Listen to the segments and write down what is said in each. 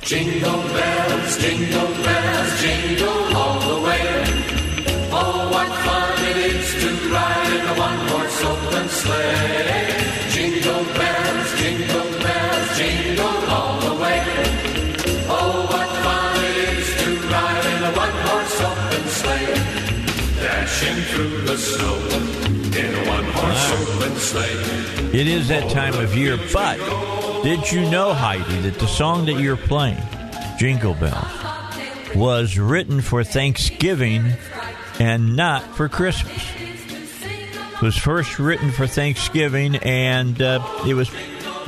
Jingle bells, jingle bells, jingle all the way. Oh, what fun it is to ride in a one-horse open sleigh. Jingle bells, jingle bells, jingle all the way. Oh, what fun it is to ride in a one-horse open sleigh. Dashing through the snow in a one-horse open sleigh. It is that time of year, but... did you know, Heidi, that the song that you're playing, Jingle Bells, was written for Thanksgiving and not for Christmas? It was first written for Thanksgiving, and it was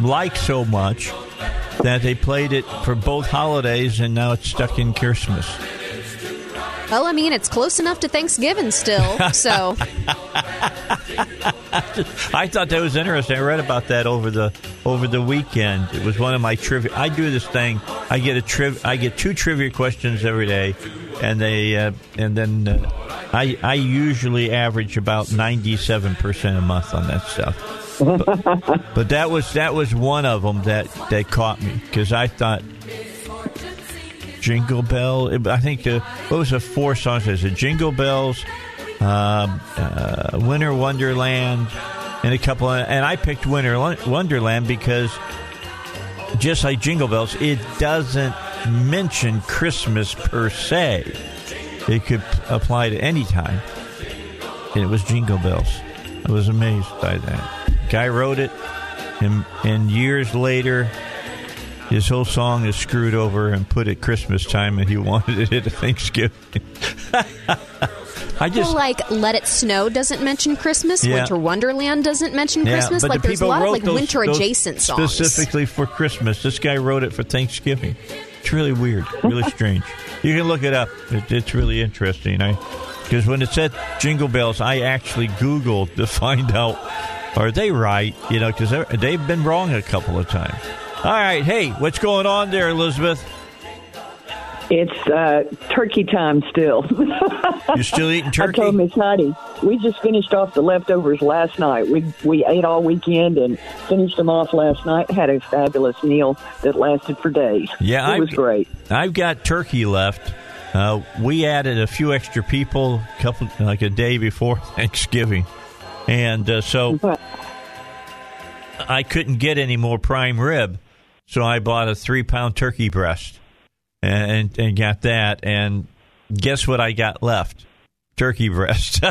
liked so much that they played it for both holidays, and now it's stuck in Christmas. Well, I mean, it's close enough to Thanksgiving still, so. I thought that was interesting. I read about that over the weekend. It was one of my trivia. I do this thing. I get I get two trivia questions every day, and they and then I usually average about 97% a month on that stuff. But that was one of them that caught me, because I thought. Jingle Bell. I think what was the four songs? There's a Jingle Bells, Winter Wonderland, and a couple. And I picked Winter Wonderland because, just like Jingle Bells, it doesn't mention Christmas per se. It could apply to any time. And it was Jingle Bells. I was amazed by that. Guy wrote it, and years later. His whole song is screwed over and put at Christmas time, and he wanted it at Thanksgiving. I just like Let It Snow doesn't mention Christmas. Yeah. Winter Wonderland doesn't mention Christmas. But like there's a lot of like winter adjacent songs specifically for Christmas. This guy wrote it for Thanksgiving. It's really weird, really strange. You can look it up. It's really interesting. Because when it said Jingle Bells, I actually Googled to find out are they right? You know, because they've been wrong a couple of times. All right. Hey, what's going on there, Elizabeth? It's turkey time still. You're still eating turkey? I told Miss Heidi, we just finished off the leftovers last night. We ate all weekend and finished them off last night. Had a fabulous meal that lasted for days. Yeah, it was great. I've got turkey left. We added a few extra people a day before Thanksgiving. And so I couldn't get any more prime rib. So I bought a 3-pound turkey breast and got that. And guess what I got left? Turkey breast.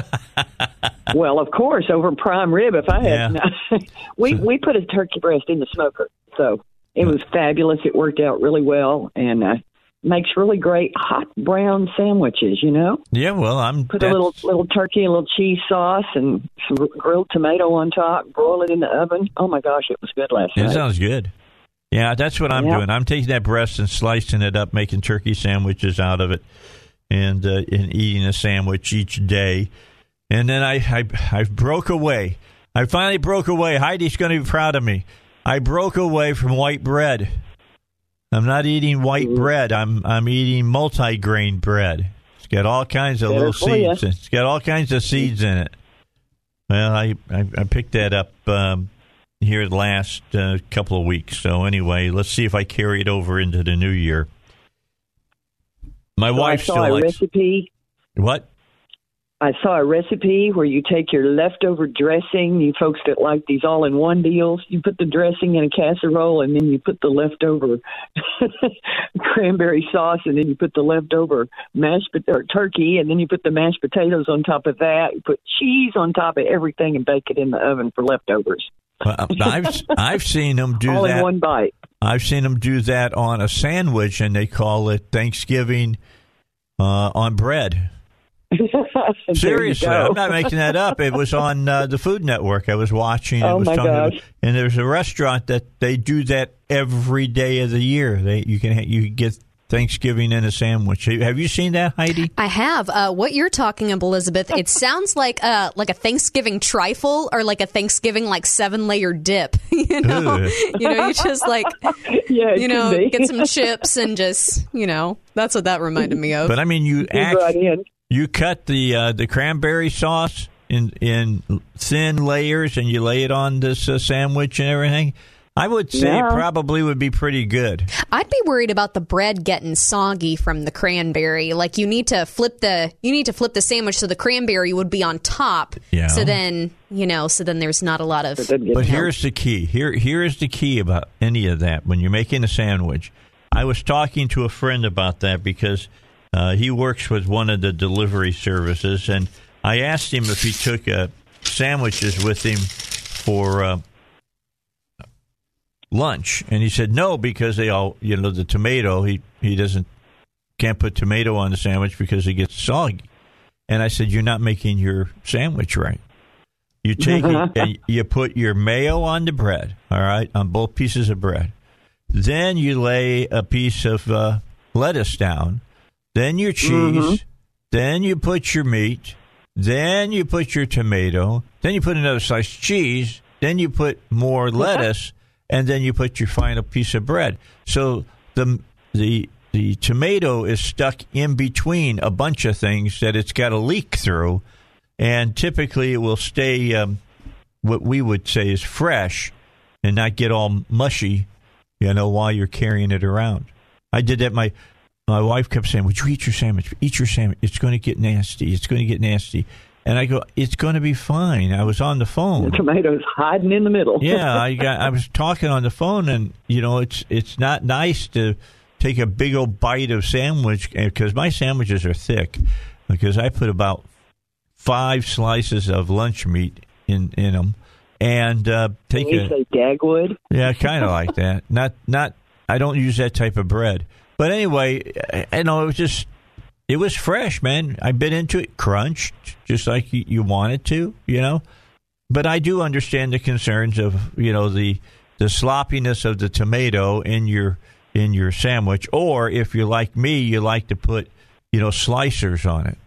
Well, of course, over prime rib. If I had, we put a turkey breast in the smoker, so it was fabulous. It worked out really well, and makes really great hot brown sandwiches. You know. Yeah. Well, put a little turkey, a little cheese sauce, and some grilled tomato on top. Broil it in the oven. Oh my gosh, it was good last night. It sounds good. Yeah, that's what I'm doing. I'm taking that breast and slicing it up, making turkey sandwiches out of it, and eating a sandwich each day. And then I broke away. I finally broke away. Heidi's going to be proud of me. I broke away from white bread. I'm not eating white bread. I'm eating multi-grain bread. It's got all kinds of little seeds. It's got all kinds of seeds in it. Well, I picked that up. Here the last couple of weeks. So anyway, let's see if I carry it over into the new year. My wife still likes... recipe. What? I saw a recipe where you take your leftover dressing, you folks that like these all-in-one deals, you put the dressing in a casserole, and then you put the leftover cranberry sauce, and then you put the leftover turkey, and then you put the mashed potatoes on top of that, you put cheese on top of everything, and bake it in the oven for leftovers. Well, I've seen them do all that. All in one bite. I've seen them do that on a sandwich, and they call it Thanksgiving on bread. Seriously, I'm not making that up. It was on the Food Network. I was watching. Oh my gosh! And there's a restaurant that they do that every day of the year. You can get Thanksgiving and a sandwich. Have you seen that, Heidi? I have. What you're talking about, Elizabeth, it sounds like a Thanksgiving trifle or like a Thanksgiving like 7-layer dip. You just get some chips and just that's what that reminded me of. But I mean, you cut the cranberry sauce in thin layers and you lay it on this sandwich and everything. I would say it probably would be pretty good. I'd be worried about the bread getting soggy from the cranberry. Like you need to flip the sandwich so the cranberry would be on top. Yeah. So then there's not a lot of. But here's the key. Here is the key about any of that when you're making a sandwich. I was talking to a friend about that because he works with one of the delivery services, and I asked him if he took sandwiches with him for. Lunch, and he said no because they all the tomato he can't put tomato on the sandwich because it gets soggy. And I said, you're not making your sandwich right. You take it and you put your mayo on the bread, all right, on both pieces of bread. Then you lay a piece of lettuce down, then your cheese, then you put your meat, then you put your tomato, then you put another slice of cheese, then you put more lettuce. And then you put your final piece of bread. So the tomato is stuck in between a bunch of things that it's got to leak through. And typically it will stay what we would say is fresh and not get all mushy, while you're carrying it around. I did that. My wife kept saying, would you eat your sandwich? Eat your sandwich. It's going to get nasty. It's going to get nasty. And I go, it's going to be fine. I was on the phone. The tomato's hiding in the middle. Yeah, I was talking on the phone, and it's not nice to take a big old bite of sandwich because my sandwiches are thick. Because I put about 5 slices of lunch meat in them, and take a Dagwood. Yeah, kind of like that. Not. I don't use that type of bread. But anyway, it was just. It was fresh, man. I bit into it, crunched, just like you wanted to, But I do understand the concerns of, the sloppiness of the tomato in your sandwich. Or if you're like me, you like to put, slicers on it.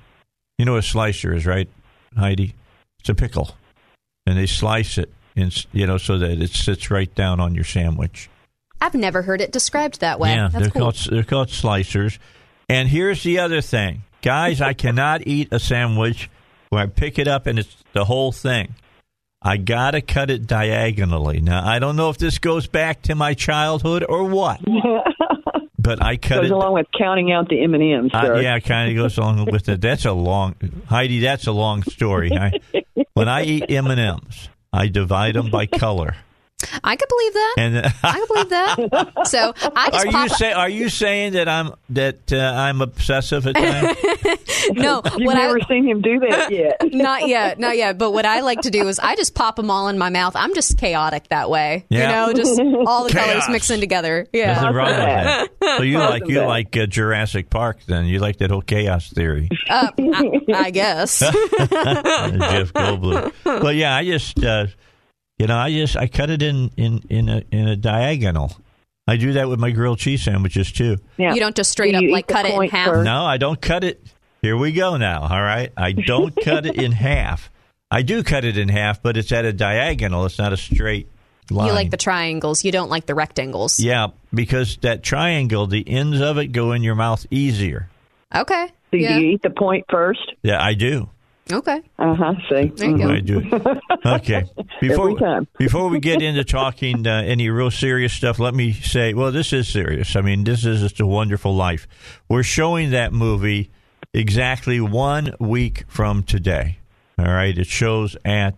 You know what a slicer is, right, Heidi? It's a pickle. And they slice it, so that it sits right down on your sandwich. I've never heard it described that way. Yeah, they're called slicers. And here's the other thing. Guys, I cannot eat a sandwich where I pick it up and it's the whole thing. I got to cut it diagonally. Now, I don't know if this goes back to my childhood or what, but I cut it. Goes along with counting out the M&M's. Yeah, kind of goes along with it. That's a long story. When I eat M&M's, I divide them by color. I could believe that. So I just are you saying that I'm obsessive at times? No, you've never seen him do that yet. Not yet. But what I like to do is I just pop them all in my mouth. I'm just chaotic that way. Yeah. Just all the colors mixing together. Yeah. Nothing wrong with that. So you like Jurassic Park then? You like that whole chaos theory? I guess. Jeff Goldblum. Well, yeah, I just. I cut it in a diagonal. I do that with my grilled cheese sandwiches too. Yeah. You don't just straight up cut it in half. No, I don't cut it. Here we go now. All right, I don't cut it in half. I do cut it in half, but it's at a diagonal. It's not a straight line. You like the triangles. You don't like the rectangles. Yeah, because that triangle, the ends of it go in your mouth easier. Okay. So do you eat the point first? Yeah, I do. Okay. See. There you go. I do it. Okay. Before we get into talking any real serious stuff, let me say, well, this is serious. I mean, this is just A Wonderful Life. We're showing that movie exactly 1 week from today. All right. It shows at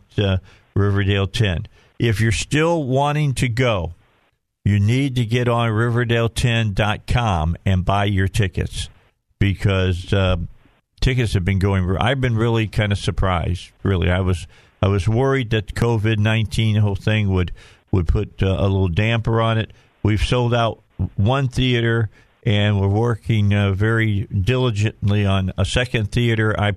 Riverdale 10. If you're still wanting to go, you need to get on Riverdale10.com and buy your tickets because. Tickets have been going. I've been really kind of surprised. Really, I was worried that COVID-19 whole thing would put a little damper on it. We've sold out one theater, and we're working very diligently on a second theater. I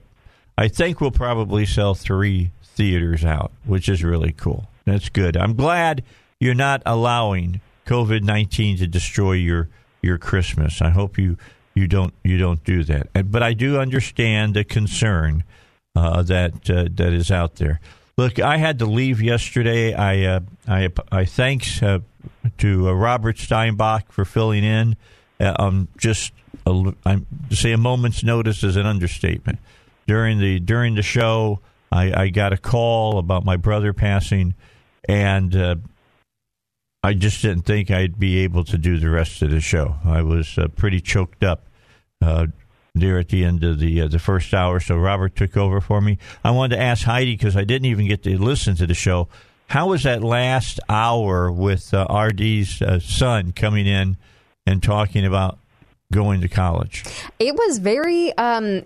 I think we'll probably sell 3 theaters out, which is really cool. That's good. I'm glad you're not allowing COVID-19 to destroy your Christmas. I hope you don't do that. But I do understand the concern that is out there. Look, I had to leave yesterday. I thanks to Robert Steinbach for filling in. To say a moment's notice is an understatement. During the show, I got a call about my brother passing, and I just didn't think I'd be able to do the rest of the show. I was pretty choked up there at the end of the first hour, so Robert took over for me. I wanted to ask Heidi, because I didn't even get to listen to the show, how was that last hour with RD's son coming in and talking about going to college? It was very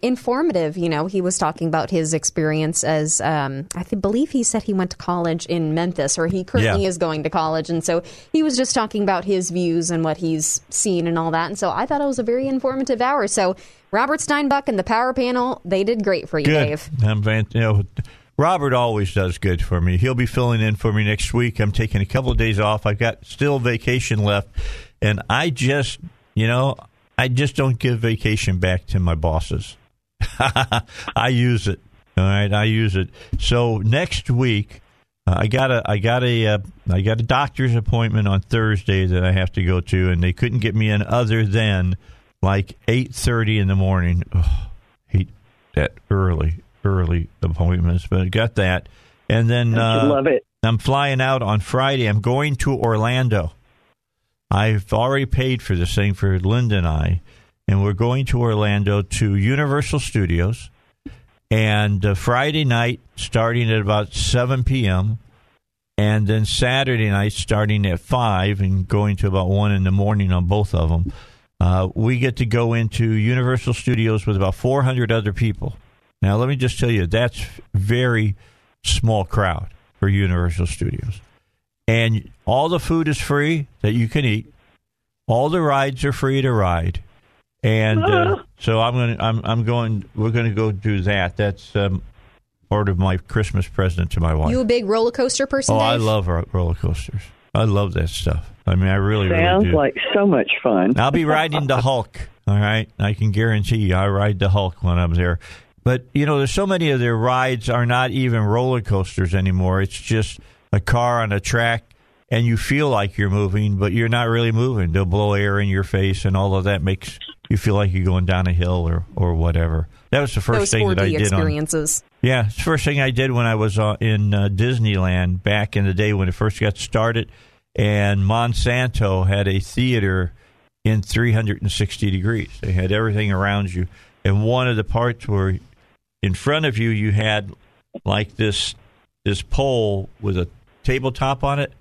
informative. You know, he was talking about his experience as I believe he said he went to college in Memphis, or he currently is going to college. And so he was just talking about his views and what he's seen and all that. And so I thought it was a very informative hour. So Robert Steinbach and the Power Panel, they did great for you, good. Dave. Robert always does good for me. He'll be filling in for me next week. I'm taking a couple of days off. I've got still vacation left. And I just don't give vacation back to my bosses. I use it. All right, I use it. So next week, I got a doctor's appointment on Thursday that I have to go to, and they couldn't get me in other than like 8:30 in the morning. Oh, hate that early appointments, but I got that. And then love it. I'm flying out on Friday. I'm going to Orlando. I've already paid for this thing for Linda and I, and we're going to Orlando to Universal Studios, and Friday night starting at about 7 p.m., and then Saturday night starting at 5 and going to about 1 in the morning on both of them. We get to go into Universal Studios with about 400 other people. Now, let me just tell you, that's very small crowd for Universal Studios. And all the food is free that you can eat. All the rides are free to ride, and so I'm going. We're going to go do that. That's part of my Christmas present to my wife. You a big roller coaster person? Oh, Dave? I love roller coasters. I love that stuff. I mean, I really sounds like so much fun. I'll be riding the Hulk. All right, I can guarantee you, I ride the Hulk when I'm there. But you know, there's so many of their rides are not even roller coasters anymore. It's just a car on a track, and you feel like you're moving, but you're not really moving. They'll blow air in your face, and all of that makes you feel like you're going down a hill or whatever. That was the first thing that I did. Experiences. Yeah, it's the first thing I did when I was in Disneyland back in the day when it first got started, and Monsanto had a theater in 360 degrees. They had everything around you, and one of the parts where in front of you, you had like this pole with a tabletop on it,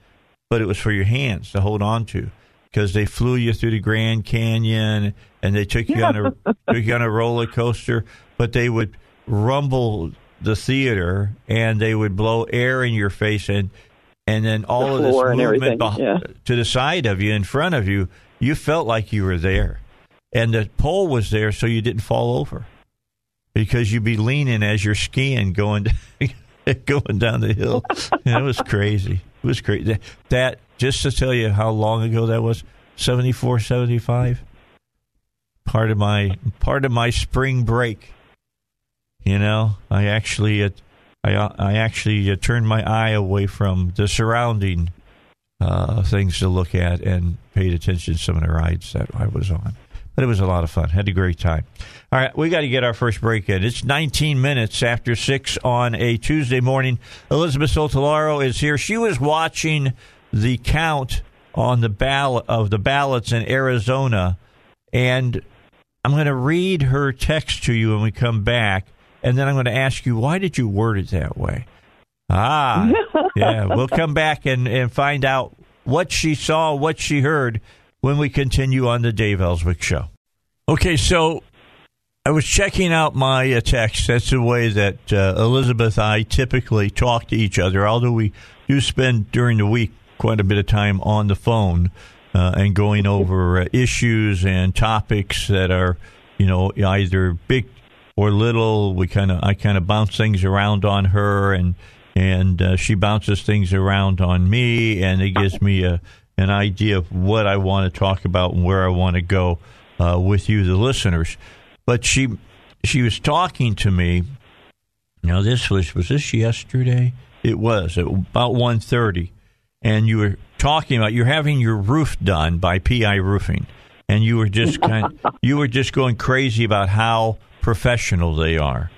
but it was for your hands to hold on to, because they flew you through the Grand Canyon and they took you on a roller coaster, but they would rumble the theater and they would blow air in your face, and then all of this movement to the side of you, in front of you, you felt like you were there, and the pole was there so you didn't fall over, because you'd be leaning as you're skiing going down the hill. And it was crazy. It was crazy. That, just to tell you how long ago that was, 74, 75, part of my spring break. You know, I actually turned my eye away from the surrounding things to look at and paid attention to some of the rides that I was on. But it was a lot of fun. Had a great time. All right, we got to get our first break in. It's 19 minutes after 6 on a Tuesday morning. Elizabeth Sotallaro is here. She was watching the count on the ballots in Arizona, and I'm going to read her text to you when we come back, and then I'm going to ask you, why did you word it that way? Ah, yeah. We'll come back and find out what she saw, what she heard, when we continue on the Dave Elswick Show. Okay, so I was checking out my text. That's the way that Elizabeth and I typically talk to each other, although we do spend during the week quite a bit of time on the phone and going over issues and topics that are, you know, either big or little, I kind of bounce things around on her, and she bounces things around on me, and it gives me an idea of what I want to talk about and where I want to go with you, the listeners. But she was talking to me. Now, this was this yesterday? It was at about 1:30, and you were talking about you're having your roof done by PI Roofing, and you were just you were just going crazy about how professional they are,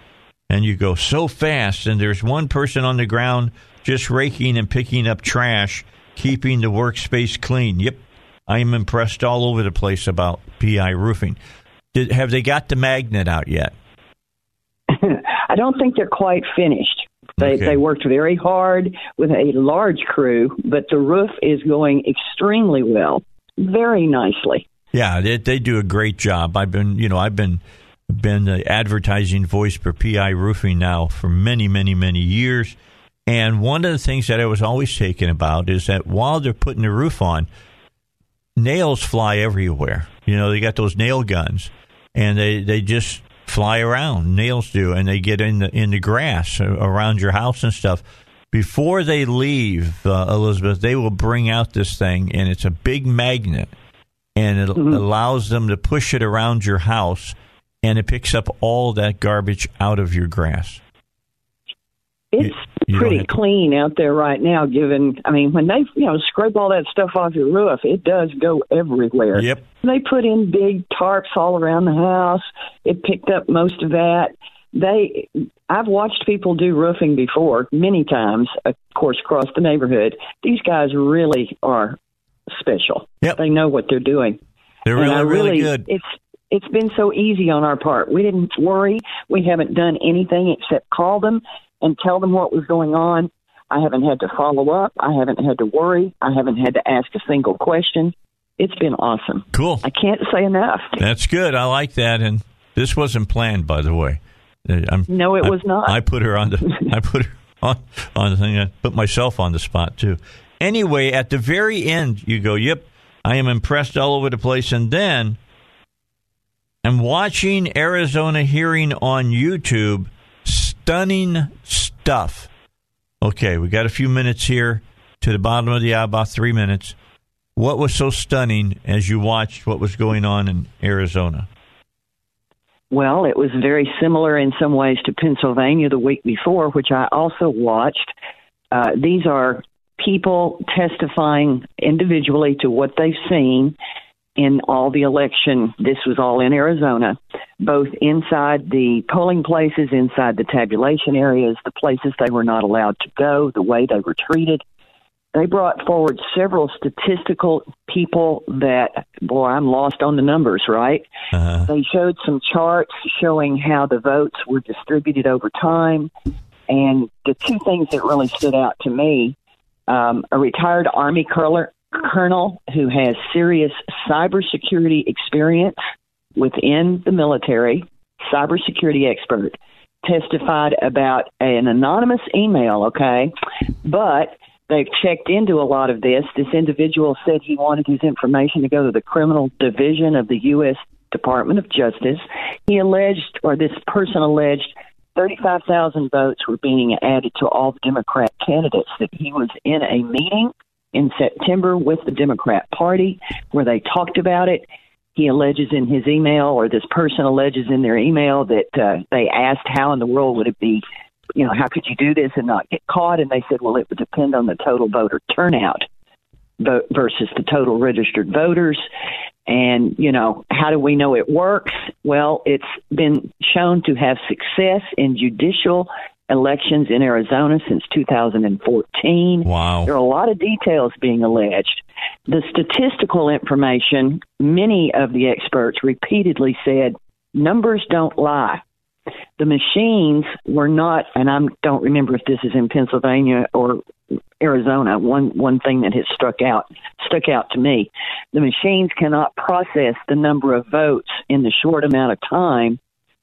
and you go so fast, and there's one person on the ground just raking and picking up trash, keeping the workspace clean. Yep, I am impressed all over the place about PI Roofing. Have they got the magnet out yet? I don't think they're quite finished. They worked very hard with a large crew, but the roof is going extremely well, very nicely. Yeah, they do a great job. I've been the advertising voice for PI Roofing now for many, many, many years. And one of the things that I was always taken about is that while they're putting the roof on, nails fly everywhere. You know, they got those nail guns, and they just fly around. Nails do, and they get in the grass around your house and stuff. Before they leave, Elizabeth, they will bring out this thing, and it's a big magnet, and it allows them to push it around your house, and it picks up all that garbage out of your grass. It's pretty clean out there right now, given, I mean, when they, you know, scrape all that stuff off your roof, it does go everywhere. Yep. They put in big tarps all around the house. It picked up most of that. I've watched people do roofing before many times, of course, across the neighborhood. These guys really are special. Yep. They know what they're doing. They're really, really good. It's been so easy on our part. We didn't worry. We haven't done anything except call them and tell them what was going on. I haven't had to follow up. I haven't had to worry. I haven't had to ask a single question. It's been awesome. Cool. I can't say enough. That's good. I like that. And this wasn't planned, by the way. No, it was not. I put her on the I put her on the thing. I put myself on the spot too. Anyway, at the very end, you go, "Yep, I am impressed all over the place." And then I'm watching Arizona Hearing on YouTube. Stunning stuff. Okay, we got a few minutes here to the bottom of the hour, about 3 minutes. What was so stunning as you watched what was going on in Arizona? Well, it was very similar in some ways to Pennsylvania the week before, which I also watched. These are people testifying individually to what they've seen in all the election. This was all in Arizona, both inside the polling places, inside the tabulation areas, the places they were not allowed to go, the way they were treated. They brought forward several statistical people that, boy, I'm lost on the numbers, right? Uh-huh. They showed some charts showing how the votes were distributed over time. And the two things that really stood out to me, a retired Army colonel who has serious cybersecurity experience within the military, cybersecurity expert, testified about an anonymous email, okay? But they've checked into a lot of this. This individual said he wanted his information to go to the criminal division of the U.S. Department of Justice. He alleged, or this person alleged, 35,000 votes were being added to all the Democrat candidates, that he was in a meeting in September with the Democrat Party where they talked about it. He alleges in his email, or this person alleges in their email, that they asked how in the world would it be, you know, how could you do this and not get caught? And they said, well, it would depend on the total voter turnout versus the total registered voters. And, you know, how do we know it works? Well, it's been shown to have success in judicial elections in Arizona since 2014. Wow. There are a lot of details being alleged. The statistical information, many of the experts repeatedly said, numbers don't lie. The machines were not, and I don't remember if this is in Pennsylvania or Arizona, one thing that has stuck out to me, the machines cannot process the number of votes in the short amount of time.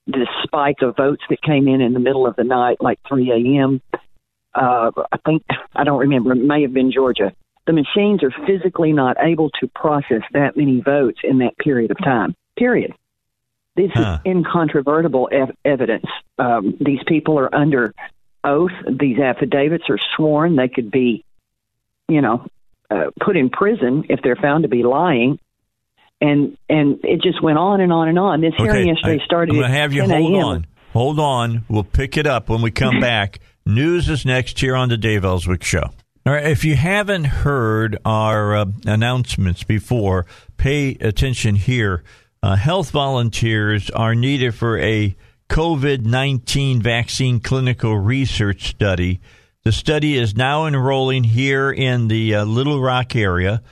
The spike of votes that came in the middle of the night, like 3 a.m., I don't remember, it may have been Georgia. The machines are physically not able to process that many votes in that period of time, period. This is incontrovertible evidence. These people are under oath. These affidavits are sworn. They could be, put in prison if they're found to be lying. And it just went on and on and on. This hearing yesterday started at 10 a.m. I'm going to have you hold on. We'll pick it up when we come back. News is next here on the Dave Elswick Show. All right, if you haven't heard our announcements before, pay attention here. Health volunteers are needed for a COVID-19 vaccine clinical research study. The study is now enrolling here in the Little Rock area.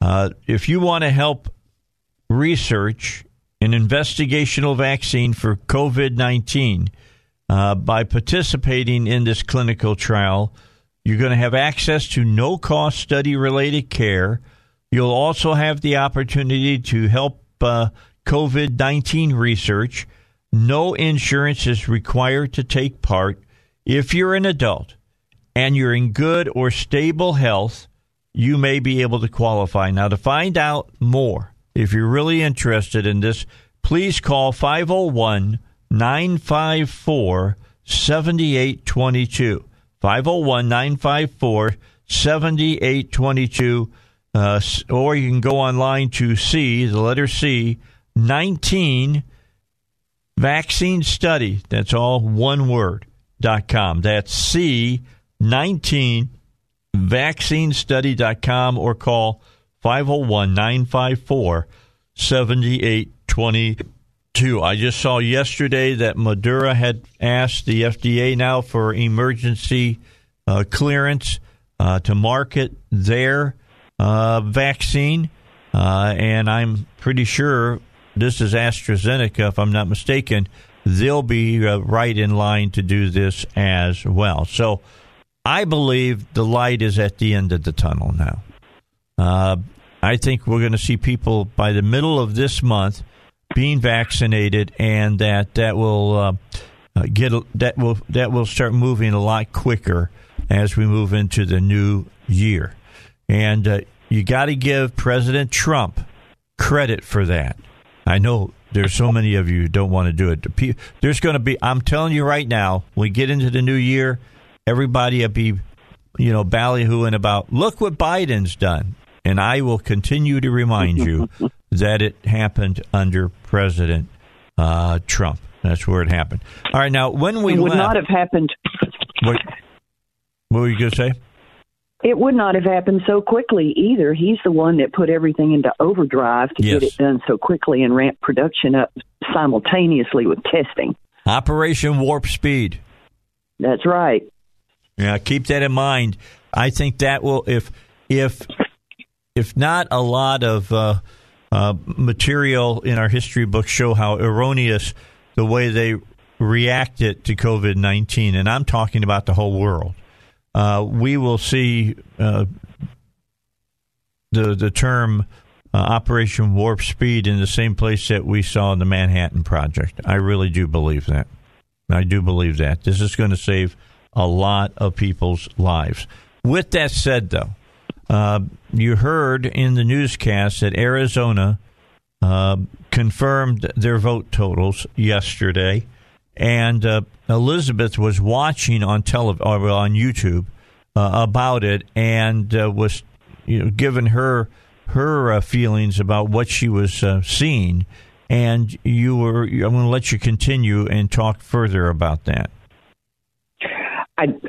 If you want to help research an investigational vaccine for COVID-19 by participating in this clinical trial, you're going to have access to no-cost study-related care. You'll also have the opportunity to help COVID-19 research. No insurance is required to take part. If you're an adult and you're in good or stable health, you may be able to qualify. Now, to find out more, if you're really interested in this, please call 501-954-7822. 501-954-7822. Or you can go online to C19 vaccine study. That's all one word, .com. That's C19 vaccine study.com, or call 501-954-7822. I just saw yesterday that Moderna had asked the FDA now for emergency clearance to market their vaccine. And I'm pretty sure this is AstraZeneca, if I'm not mistaken. They'll be right in line to do this as well. So I believe the light is at the end of the tunnel now. I think we're going to see people by the middle of this month being vaccinated, and that will start moving a lot quicker as we move into the new year. And you got to give President Trump credit for that. I know there's so many of you who don't want to do it. There's going to be, I'm telling you right now, when we get into the new year, everybody will be, ballyhooing about, look what Biden's done. And I will continue to remind you that it happened under President Trump. That's where it happened. All right, now, when we left... It would not have happened. What were you going to say? It would not have happened so quickly either. He's the one that put everything into overdrive to get it done so quickly and ramp production up simultaneously with testing. Operation Warp Speed. That's right. Yeah, keep that in mind. I think that will, if not a lot of material in our history books show how erroneous the way they reacted to COVID-19, and I'm talking about the whole world, we will see the term Operation Warp Speed in the same place that we saw in the Manhattan Project. I really do believe that. I do believe that. This is going to save a lot of people's lives. With that said, though, you heard in the newscast that Arizona confirmed their vote totals yesterday, and Elizabeth was watching on YouTube about it, and was giving her feelings about what she was seeing. And I'm going to let you continue and talk further about that.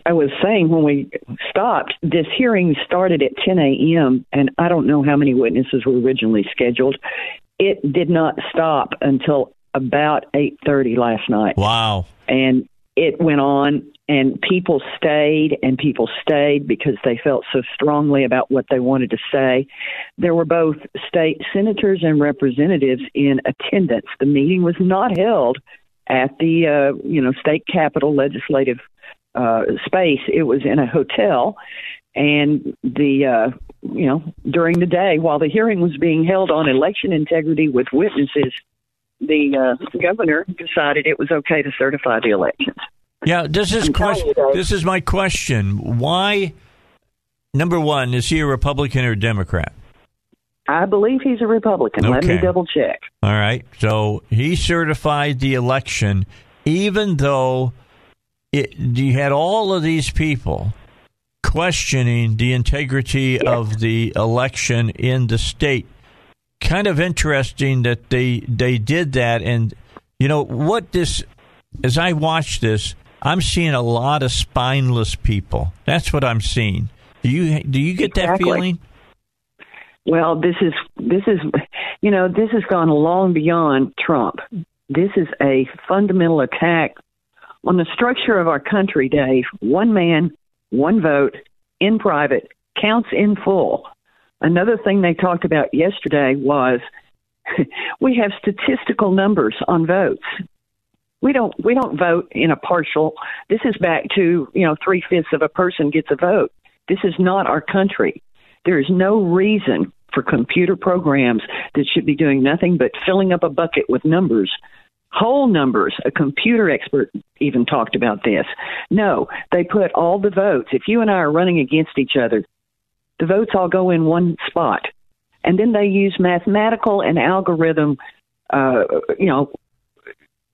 I was saying when we stopped, this hearing started at 10 a.m., and I don't know how many witnesses were originally scheduled. It did not stop until about 8:30 last night. Wow. And it went on, and people stayed because they felt so strongly about what they wanted to say. There were both state senators and representatives in attendance. The meeting was not held at the state capitol legislative space. It was in a hotel, and the during the day while the hearing was being held on election integrity with witnesses, the governor decided it was okay to certify the elections. Yeah, this is my question. Why, number one, is he a Republican or Democrat? I believe he's a Republican. Okay. Let me double check. All right. So he certified the election, even though you had all of these people questioning the integrity of the election in the state. Kind of interesting that they did that. And, you know, what this, as I watch this, I'm seeing a lot of spineless people. That's what I'm seeing. Do you get exactly that feeling? Well, this is, you know, this has gone long beyond Trump. This is a fundamental attack on the structure of our country, Dave. One man, one vote, in private, counts in full. Another thing they talked about yesterday was we have statistical numbers on votes. We don't vote in a partial. This is back to, you know, 3/5 of a person gets a vote. This is not our country. There is no reason for computer programs that should be doing nothing but filling up a bucket with numbers, whole numbers. A computer expert even talked about this. No, they put all the votes. If you and I are running against each other, the votes all go in one spot. And then they use mathematical and algorithm,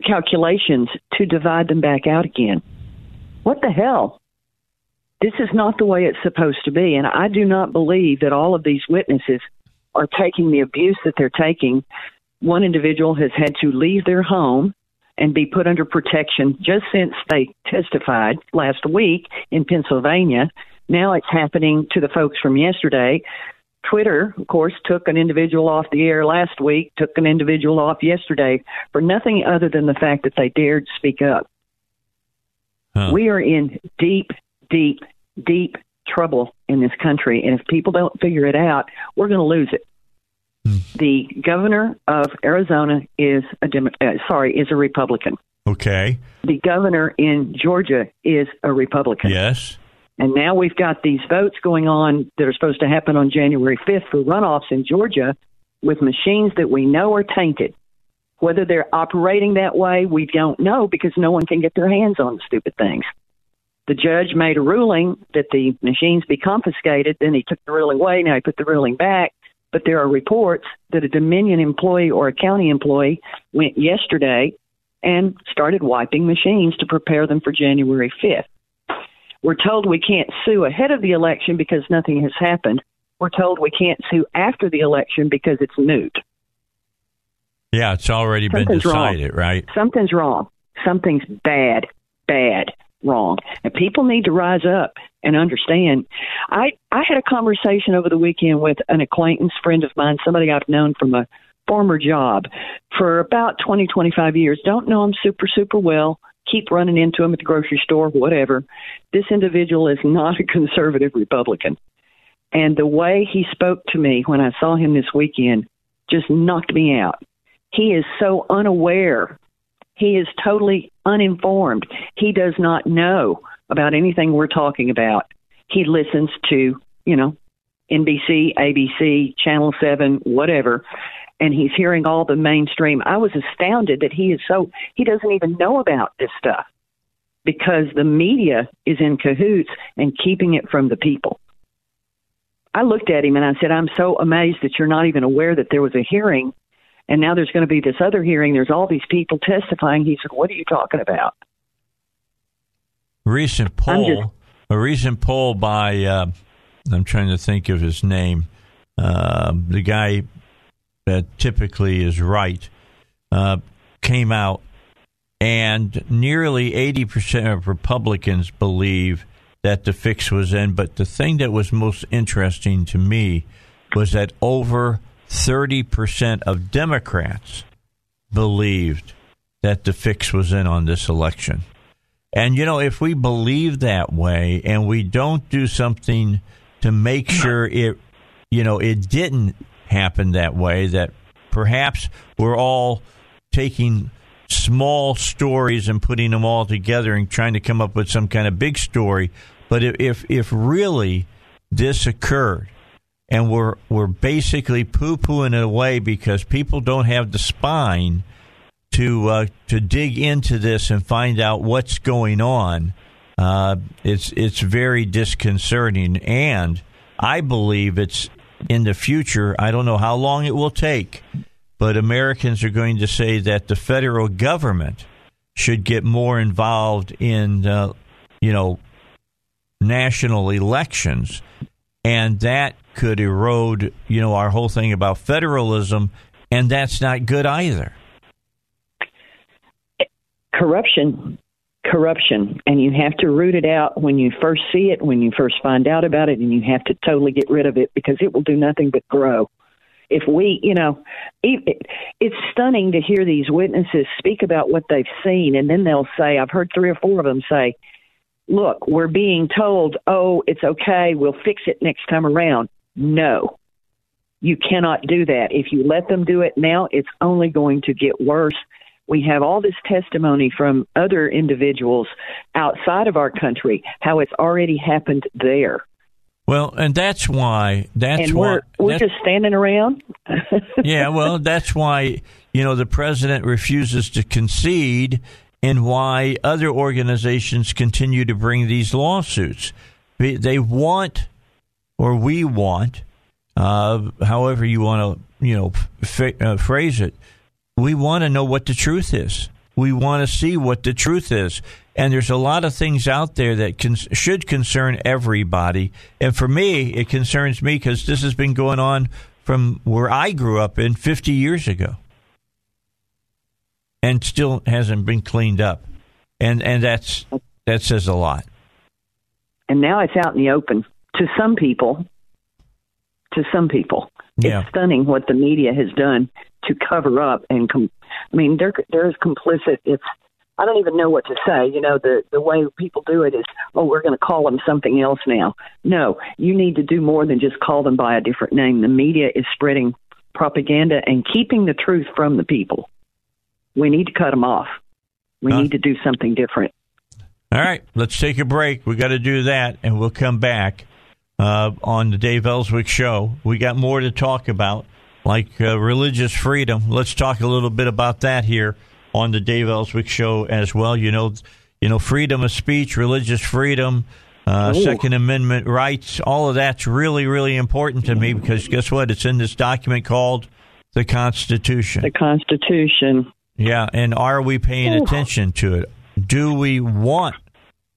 calculations to divide them back out again. What the hell? This is not the way it's supposed to be, and I do not believe that all of these witnesses are taking the abuse that they're taking. One individual has had to leave their home and be put under protection just since they testified last week in Pennsylvania. Now it's happening to the folks from yesterday. Twitter, of course, took an individual off the air last week, took an individual off yesterday for nothing other than the fact that they dared speak up. Huh. We are in deep trouble in this country, and if people don't figure it out, we're going to lose it. The governor of Arizona is a Republican. Okay. The governor in Georgia is a Republican. Yes. And now we've got these votes going on that are supposed to happen on January 5th for runoffs in Georgia with machines that we know are tainted. Whether they're operating that way, we don't know, because no one can get their hands on the stupid things. The judge made a ruling that the machines be confiscated. Then he took the ruling away. Now he put the ruling back. But there are reports that a Dominion employee or a county employee went yesterday and started wiping machines to prepare them for January 5th. We're told we can't sue ahead of the election because nothing has happened. We're told we can't sue after the election because it's moot. Yeah, it's already been decided, right? Something's wrong. Something's bad wrong. And people need to rise up and understand. I had a conversation over the weekend with an acquaintance, friend of mine, somebody I've known from a former job for about 20, 25 years. Don't know him super, super well. Keep running into him at the grocery store, whatever. This individual is not a conservative Republican. And the way he spoke to me when I saw him this weekend just knocked me out. He is so unaware. He is totally uninformed. He does not know about anything we're talking about. He listens to, you know, NBC, ABC, Channel 7, whatever, and he's hearing all the mainstream. I was astounded that he doesn't even know about this stuff because the media is in cahoots and keeping it from the people. I looked at him and I said, I'm so amazed that you're not even aware that there was a hearing. And now there's going to be this other hearing. There's all these people testifying. He said, what are you talking about? A recent poll by, I'm trying to think of his name, the guy that typically is right, came out, and nearly 80% of Republicans believe that the fix was in. But the thing that was most interesting to me was that over 30% of Democrats believed that the fix was in on this election. And, you know, if we believe that way and we don't do something to make sure it, you know, it didn't happen that way, that perhaps we're all taking small stories and putting them all together and trying to come up with some kind of big story. But if really this occurred, and we're basically poo-pooing it away because people don't have the spine to dig into this and find out what's going on. It's very disconcerting, and I believe it's in the future. I don't know how long it will take, but Americans are going to say that the federal government should get more involved in, national elections. And that could erode, our whole thing about federalism. And that's not good either. Corruption. And you have to root it out when you first see it, when you first find out about it, and you have to totally get rid of it because it will do nothing but grow. If we, it's stunning to hear these witnesses speak about what they've seen, and then they'll say, I've heard 3 or 4 of them say, look, we're being told, oh, it's okay, we'll fix it next time around. No, you cannot do that. If you let them do it now, it's only going to get worse. We have all this testimony from other individuals outside of our country, how it's already happened there. Well, and that's why we're just standing around. Yeah, well, that's why, the president refuses to concede and why other organizations continue to bring these lawsuits. They want, or we want, however you want to, phrase it, we want to know what the truth is. We want to see what the truth is. And there's a lot of things out there that should concern everybody. And for me, it concerns me because this has been going on from where I grew up in 50 years ago. And still hasn't been cleaned up. And that says a lot. And now it's out in the open to some people. Yeah. It's stunning what the media has done to cover up and they're as complicit. It's, I don't even know what to say. The way people do it is, oh, we're going to call them something else now. No, you need to do more than just call them by a different name. The media is spreading propaganda and keeping the truth from the people. We need to cut them off. We need to do something different. All right, let's take a break. We got to do that, and we'll come back on the Dave Elswick Show. We got more to talk about, like religious freedom. Let's talk a little bit about that here on the Dave Elswick Show as well. Freedom of speech, religious freedom, Second Amendment rights, all of that's really, really important to me because guess what? It's in this document called the Constitution. The Constitution. Yeah, and are we paying attention to it? Do we want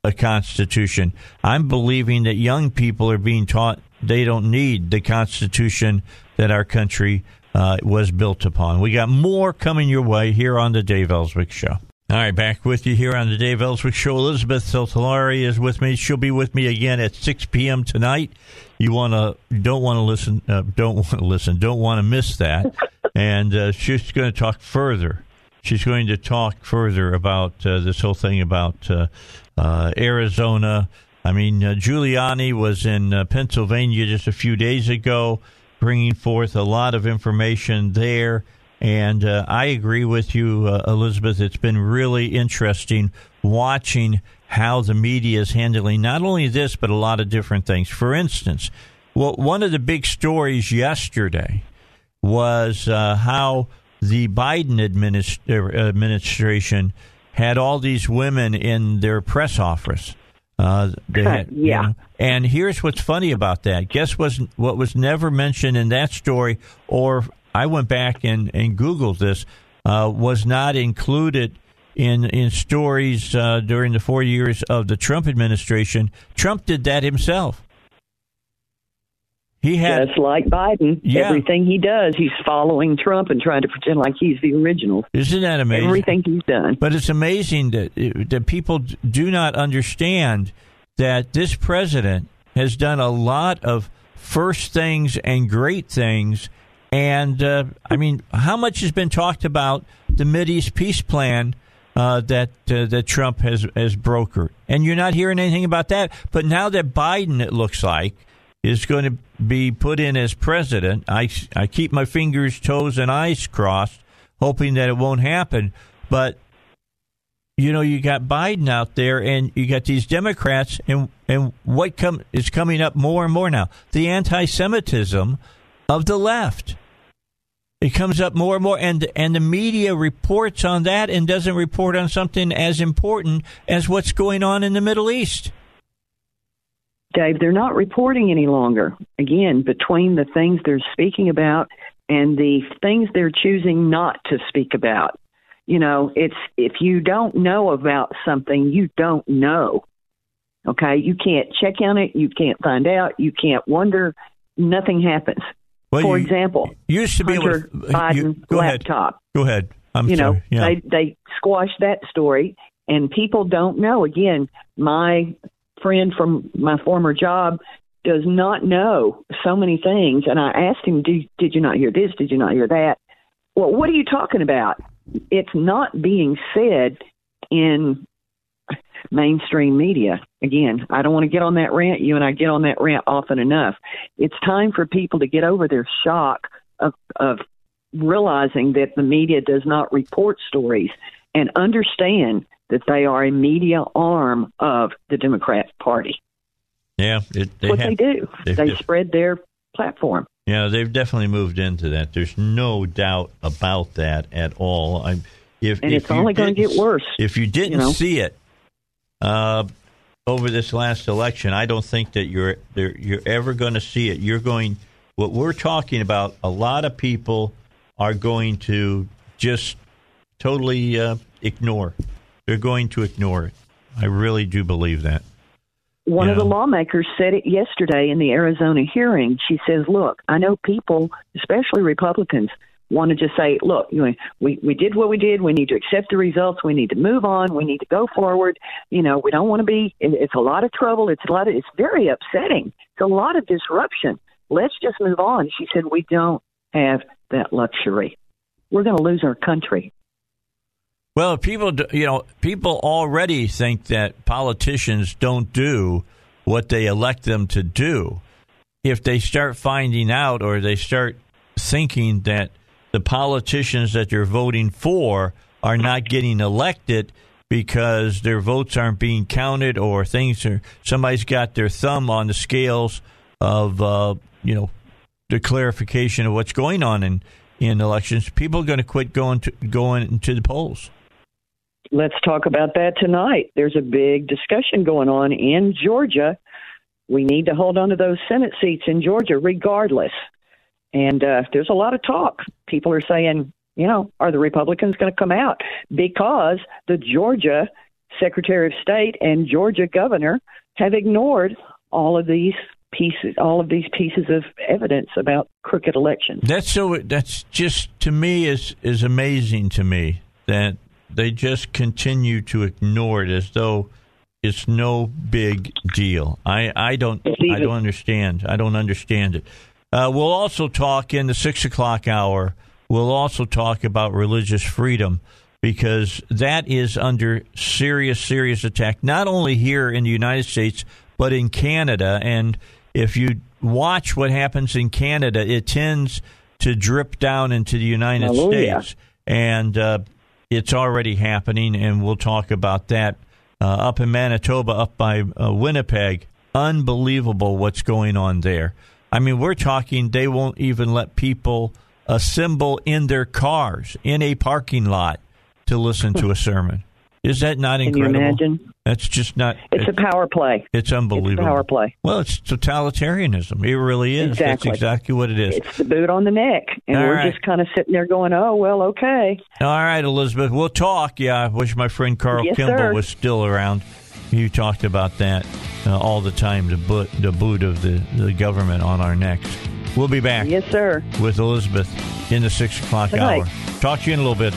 a Constitution? I'm believing that young people are being taught they don't need the Constitution that our country was built upon. We got more coming your way here on the Dave Elswick Show. All right, back with you here on the Dave Elswick Show. Elizabeth Sotallaro is with me. She'll be with me again at 6 p.m. tonight. Don't want to miss that. And she's going to talk further. She's going to talk further about this whole thing about Arizona. Giuliani was in Pennsylvania just a few days ago, bringing forth a lot of information there. And I agree with you, Elizabeth. It's been really interesting watching how the media is handling not only this, but a lot of different things. For instance, one of the big stories yesterday was how the Biden administration had all these women in their press office. And here's what's funny about that. Guess what was never mentioned in that story, or I went back and Googled this, was not included in stories during the 4 years of the Trump administration. Trump did that himself. He had, just like Biden, everything he does, he's following Trump and trying to pretend like he's the original. Isn't that amazing? Everything he's done. But it's amazing that people do not understand that this president has done a lot of first things and great things. And, how much has been talked about the Mideast peace plan that Trump has brokered? And you're not hearing anything about that. But now that Biden, it looks like, is going to be put in as president. I keep my fingers, toes, and eyes crossed, hoping that it won't happen. But, you got Biden out there, and you got these Democrats, and what is coming up more and more now? The anti-Semitism of the left. It comes up more and more, and the media reports on that and doesn't report on something as important as what's going on in the Middle East. Dave, they're not reporting any longer. Again, between the things they're speaking about and the things they're choosing not to speak about. You know, it's if you don't know about something, you don't know. Okay, you can't check on it. You can't find out. You can't wonder. Nothing happens. Well, for example, you used to be Hunter able to, Biden go laptop. Ahead. Go ahead. I'm you sorry. Know, yeah. They squashed that story, and people don't know. Again, my friend from my former job does not know so many things. And I asked him, did you not hear this? Did you not hear that? Well, what are you talking about? It's not being said in mainstream media. Again, I don't want to get on that rant. You and I get on that rant often enough. It's time for people to get over their shock of realizing that the media does not report stories and understand that they are a media arm of the Democrat Party. Yeah. They spread their platform. Yeah, they've definitely moved into that. There's no doubt about that at all. If it's only going to get worse. If you didn't see it over this last election, I don't think that you're ever going to see it. What we're talking about, a lot of people are going to just totally ignore. They're going to ignore it. I really do believe that. One of the lawmakers said it yesterday in the Arizona hearing. She says, look, I know people, especially Republicans, want to just say, look, we did what we did. We need to accept the results. We need to move on. We need to go forward. You know, we don't want to be. It's a lot of trouble. It's very upsetting. It's a lot of disruption. Let's just move on. She said, we don't have that luxury. We're going to lose our country. Well, people already think that politicians don't do what they elect them to do. If they start finding out or they start thinking that the politicians that they're voting for are not getting elected because their votes aren't being counted or somebody's got their thumb on the scales of, the clarification of what's going on in elections, people are going to quit going to the polls. Let's talk about that tonight. There's a big discussion going on in Georgia. We need to hold on to those Senate seats in Georgia regardless. And there's a lot of talk. People are saying, are the Republicans going to come out? Because the Georgia Secretary of State and Georgia governor have ignored all of these pieces of evidence about crooked elections. That's just, to me, is amazing to me that they just continue to ignore it as though it's no big deal. I don't understand it. We'll also talk in the 6 o'clock hour. We'll also talk about religious freedom, because that is under serious attack, not only here in the United States, but in Canada. And if you watch what happens in Canada, it tends to drip down into the United States. And it's already happening, and we'll talk about that up in Manitoba, up by Winnipeg. Unbelievable what's going on there. I mean, we're talking they won't even let people assemble in their cars in a parking lot to listen to a sermon. Is that not incredible? Can you imagine? That's just not... It's a power play. It's unbelievable. It's a power play. Well, it's totalitarianism. It really is. Exactly. That's exactly what it is. It's the boot on the neck. And all we're right. Just kind of sitting there going, oh, well, okay. All right, Elizabeth, we'll talk. Yeah, I wish my friend Carl Kimball was still around. You talked about that all the time, the boot of the government on our necks. We'll be back. Yes, sir. With Elizabeth in the 6 o'clock hour. Talk to you in a little bit.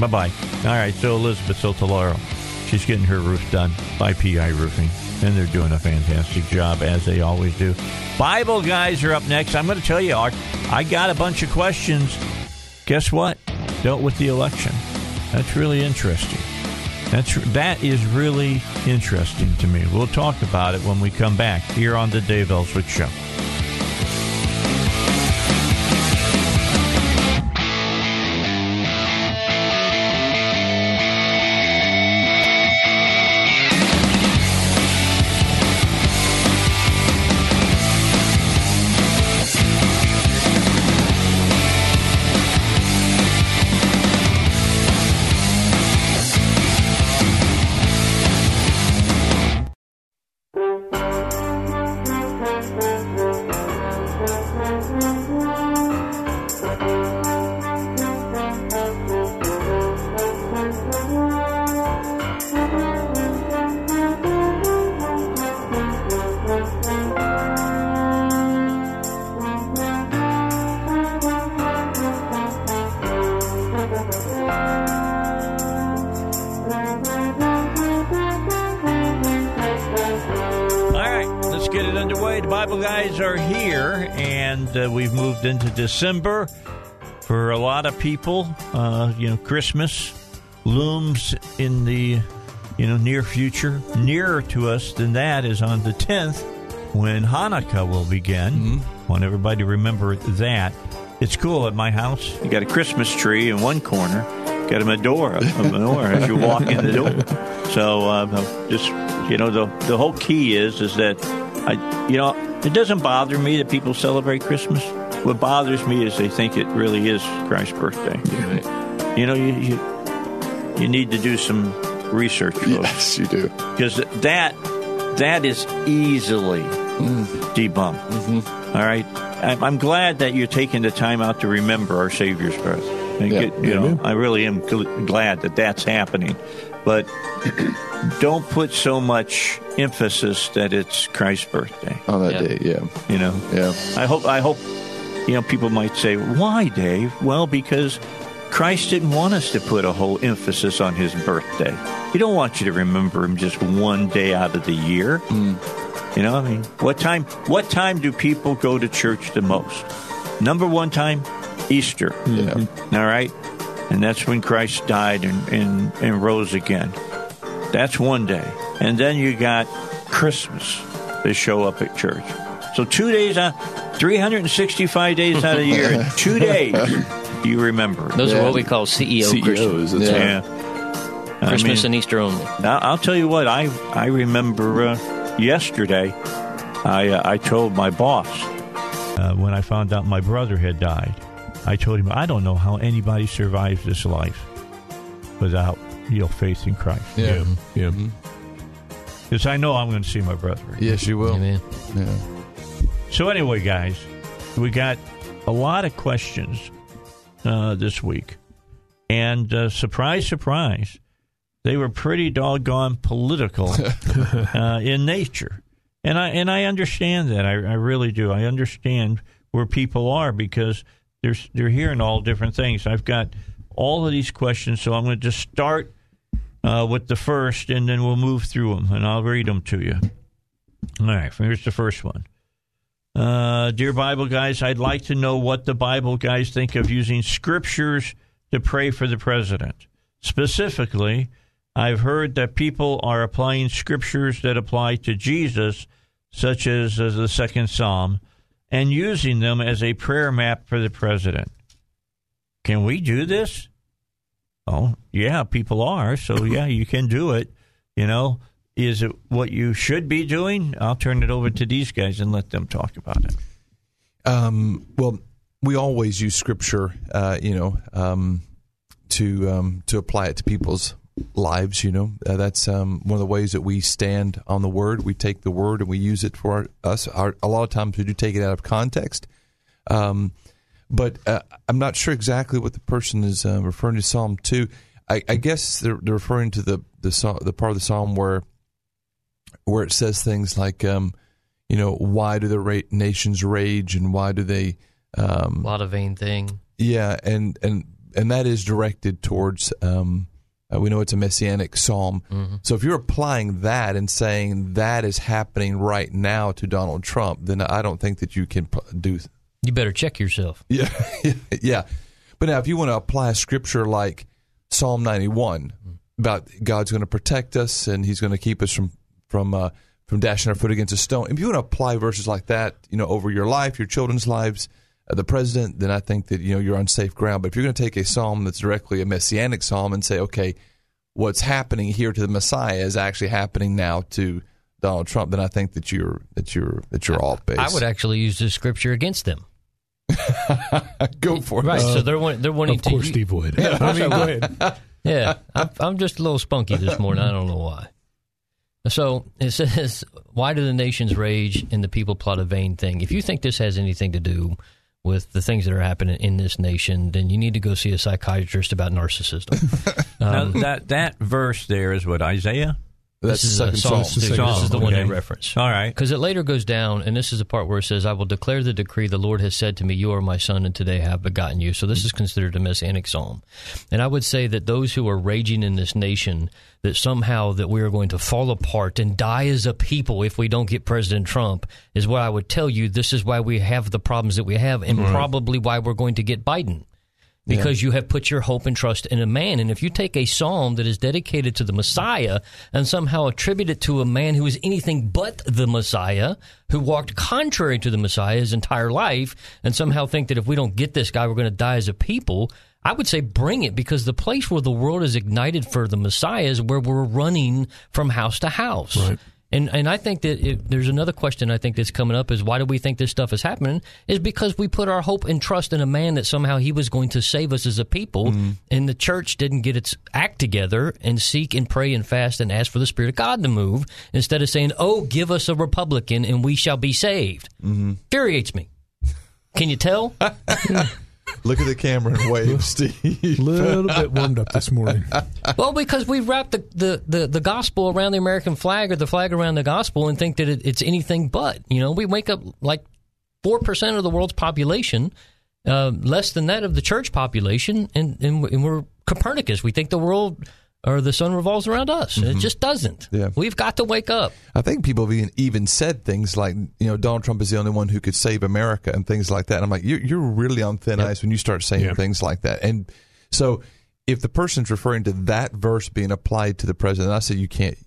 Bye-bye. All right, so Elizabeth Sotallaro, she's getting her roof done by PI Roofing, and they're doing a fantastic job, as they always do. Bible guys are up next. I'm going to tell you, I got a bunch of questions. Guess what? Dealt with the election. That's really interesting. That is really interesting to me. We'll talk about it when we come back here on the Dave Elswick Show. The Bible guys are here, and we've moved into December. For a lot of people, Christmas looms in the near future. Nearer to us than that is on the 10th, when Hanukkah will begin. Mm-hmm. I want everybody to remember that. It's cool at my house. You got a Christmas tree in one corner, got a menorah as you walk in the door. So the whole key is that it doesn't bother me that people celebrate Christmas. What bothers me is they think it really is Christ's birthday. Yeah. You need to do some research. Yes, you do. Because that is easily debunked. Mm-hmm. All right? I'm glad that you're taking the time out to remember our Savior's birth. And I really am glad that that's happening. But don't put so much emphasis that it's Christ's birthday. On that day, yeah. I hope. People might say, why, Dave? Well, because Christ didn't want us to put a whole emphasis on his birthday. He don't want you to remember him just one day out of the year. Mm. What time do people go to church the most? Number one time, Easter. Yeah. All right? And that's when Christ died and rose again. That's one day. And then you got Christmas. They show up at church. So 2 days out, 365 days out of the year, 2 days, you remember. Those are what we call CEOs. Christmas. Yeah. Christmas and Easter only. I'll tell you what, I remember yesterday, I told my boss, when I found out my brother had died, I told him, I don't know how anybody survives this life without faith in Christ. Yeah. Yeah. Because I know I'm going to see my brother. Yes, you will. Amen. Yeah. So anyway, guys, we got a lot of questions this week. And surprise, surprise, they were pretty doggone political in nature. And I understand that. I really do. I understand where people are because they're hearing all different things. I've got all of these questions, so I'm going to just start with the first, and then we'll move through them, and I'll read them to you. All right, here's the first one. Dear Bible guys, I'd like to know what the Bible guys think of using scriptures to pray for the president. Specifically, I've heard that people are applying scriptures that apply to Jesus, such as the second Psalm, and using them as a prayer map for the president. Can we do this? Oh, yeah, people are. So, yeah, you can do it, Is it what you should be doing? I'll turn it over to these guys and let them talk about it. Well, we always use Scripture, to apply it to people's lives. That's one of the ways that we stand on the Word. We take the Word and we use it for us. A lot of times we do take it out of context, but I'm not sure exactly what the person is referring to. Psalm 2. I guess they're referring to the part of the Psalm where it says things like, why do the nations rage and why do they... a lot of vain thing. Yeah, and that is directed towards, we know it's a messianic psalm. Mm-hmm. So if you're applying that and saying that is happening right now to Donald Trump, then I don't think that you can do... You better check yourself. Yeah, yeah. But now if you want to apply scripture like Psalm 91, about God's going to protect us and he's going to keep us from dashing our foot against a stone. If you want to apply verses like that, over your life, your children's lives, the president, then I think that, you're on safe ground. But if you're going to take a psalm that's directly a messianic psalm and say, okay, what's happening here to the Messiah is actually happening now to Donald Trump, then I think that you're off base. I would actually use this scripture against them. Go for it. Right, so they're wanting to... Of course, Steve would. Yeah, go ahead. Yeah, I'm just a little spunky this morning. I don't know why. So it says, why do the nations rage and the people plot a vain thing? If you think this has anything to do with the things that are happening in this nation, then you need to go see a psychiatrist about narcissism. Now, that verse there is what, Isaiah? This is Psalm 2. This is the one they reference. All right. Because it later goes down, and this is the part where it says, I will declare the decree the Lord has said to me, you are my son, and today I have begotten you. So this is considered a messianic psalm. And I would say that those who are raging in this nation, that somehow that we are going to fall apart and die as a people if we don't get President Trump, is what I would tell you. This is why we have the problems that we have, and probably why we're going to get Biden. Because you have put your hope and trust in a man. And if you take a psalm that is dedicated to the Messiah and somehow attribute it to a man who is anything but the Messiah, who walked contrary to the Messiah his entire life, and somehow think that if we don't get this guy, we're going to die as a people, I would say bring it, because the place where the world is ignited for the Messiah is where we're running from house to house. Right. And I think that there's another question I think that's coming up is, why do we think this stuff is happening? Is because we put our hope and trust in a man that somehow he was going to save us as a people, and the church didn't get its act together and seek and pray and fast and ask for the Spirit of God to move, instead of saying, oh, give us a Republican and we shall be saved. Infuriates me. Can you tell? Look at the camera and wave, Steve. A little bit warmed up this morning. Well, because we wrap the gospel around the American flag, or the flag around the gospel, and think that it's anything but. You know, we make up like 4% of the world's population, less than that of the church population, and we're Copernicus. We think the world or the sun revolves around us. It just doesn't. Yeah. We've got to wake up. I think people have even said things like, you know, Donald Trump is the only one who could save America and things like that. And I'm like, you're really on thin ice when you start saying things like that. And so if the person's referring to that verse being applied to the president, I said, you can't.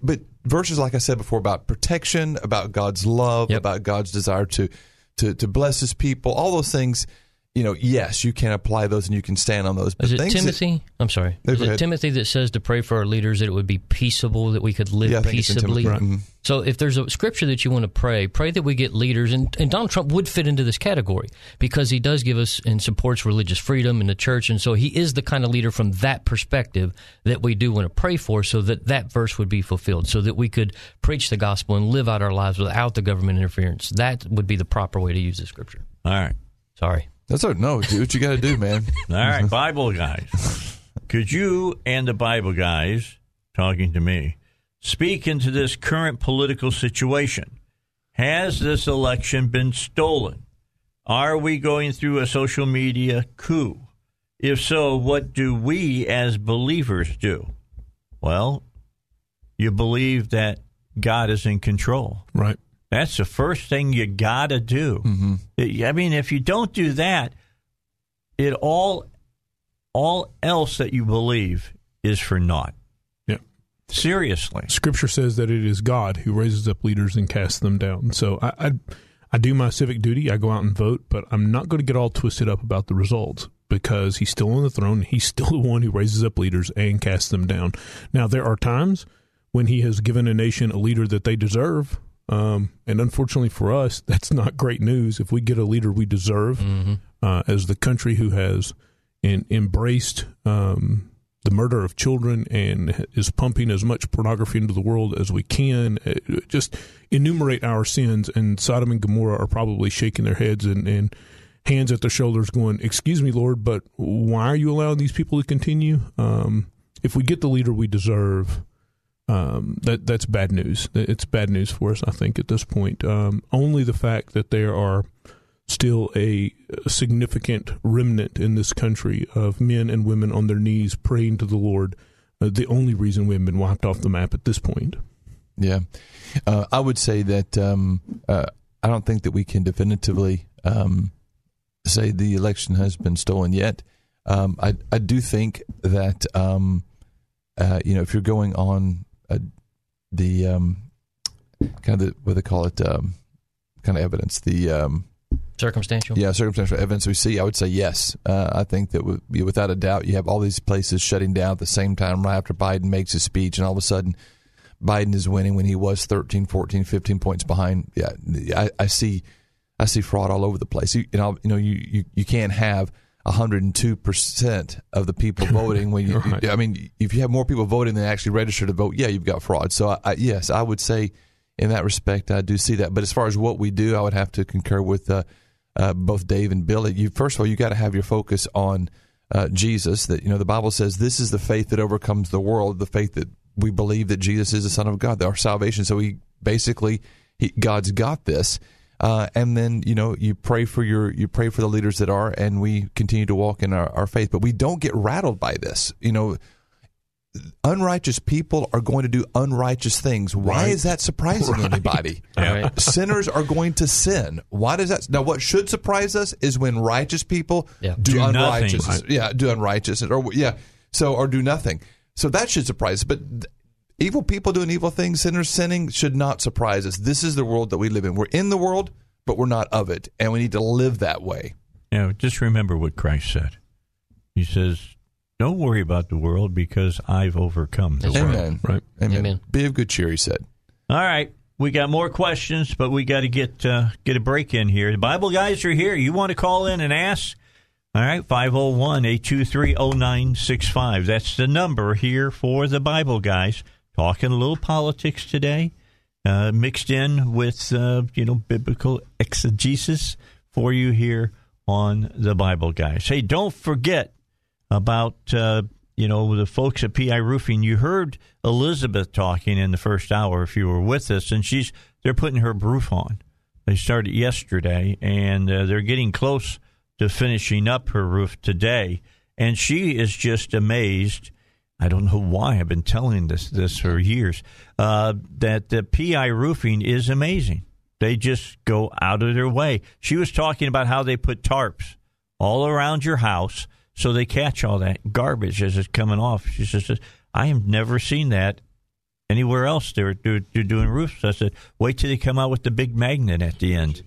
But verses, like I said before, about protection, about God's love, about God's desire to bless his people, all those things. You know, yes, you can apply those and you can stand on those. But is it Timothy? I'm sorry. Is it Timothy that says to pray for our leaders, that it would be peaceable, that we could live peaceably? So if there's a scripture that you want to pray that we get leaders. And Donald Trump would fit into this category because he does give us and supports religious freedom in the church. And so he is the kind of leader from that perspective that we do want to pray for, so that that verse would be fulfilled, so that we could preach the gospel and live out our lives without the government interference. That would be the proper way to use the scripture. All right. Sorry. No, do what you got to do, man. All right, Bible guys. Could you and the Bible guys, talking to me, speak into this current political situation? Has this election been stolen? Are we going through a social media coup? If so, what do we as believers do? Well, you believe that God is in control. Right. That's the first thing you got to do. Mm-hmm. I mean, if you don't do that, it all else that you believe is for naught. Yeah. Seriously. Scripture says that it is God who raises up leaders and casts them down. So I do my civic duty. I go out and vote, but I'm not going to get all twisted up about the results, because he's still on the throne. He's still the one who raises up leaders and casts them down. Now, there are times when he has given a nation a leader that they deserve. And unfortunately for us, that's not great news. If we get a leader we deserve, as the country who has embraced the murder of children and is pumping as much pornography into the world as we can, just enumerate our sins, and Sodom and Gomorrah are probably shaking their heads and hands at their shoulders going, excuse me, Lord, but why are you allowing these people to continue? If we get the leader we deserve, that's bad news. It's bad news for us, I think, at this point. Only the fact that there are still a significant remnant in this country of men and women on their knees praying to the Lord, the only reason we have been wiped off the map at this point. Yeah. I would say that I don't think that we can definitively say the election has been stolen yet. I do think that, you know, if you're going on kind of evidence, the circumstantial evidence we see, I would say yes. I think that without a doubt, you have all these places shutting down at the same time right after Biden makes his speech, and all of a sudden Biden is winning when he was 13, 14, 15 points behind. Yeah, I see fraud all over the place. You can't have 102% of the people voting when you right. I mean, if you have more people voting than actually register to vote, you've got fraud. So yes, I would say in that respect I do see that. But as far as what we do, I would have to concur with both Dave and Billy. First of all, you got to have your focus on Jesus. That, you know, the Bible says this is the faith that overcomes the world, the faith that we believe that Jesus is the Son of God, our salvation. So he basically, God's got this. And then, you know, you pray for the leaders that are, and we continue to walk in our faith. But we don't get rattled by this. You know, unrighteous people are going to do unrighteous things. Why is that surprising anybody? Yeah. Right. Sinners are going to sin. Why does that? Now, what should surprise us is when righteous people do unrighteous. Nothing. Yeah, do unrighteous. Or do nothing. So that should surprise us. But evil people doing evil things, sinners sinning, should not surprise us. This is the world that we live in. We're in the world, but we're not of it, and we need to live that way. Now, just remember what Christ said. He says, don't worry about the world because I've overcome the world. Amen. Right. Amen. Be of good cheer, he said. All right. We got more questions, but we got to get a break in here. The Bible guys are here. You want to call in and ask? All right, 501-823-0965. That's the number here for the Bible guys. Talking a little politics today, mixed in with, biblical exegesis for you here on the Bible guys. Hey, don't forget about, the folks at PI Roofing. You heard Elizabeth talking in the first hour if you were with us, and they're putting her roof on. They started yesterday, and they're getting close to finishing up her roof today, and she is just amazed. I don't know why I've been telling this for years, that the PI Roofing is amazing. They just go out of their way. She was talking about how they put tarps all around your house so they catch all that garbage as it's coming off. She says, I have never seen that anywhere else. They're doing roofs. I said, wait till they come out with the big magnet at the end.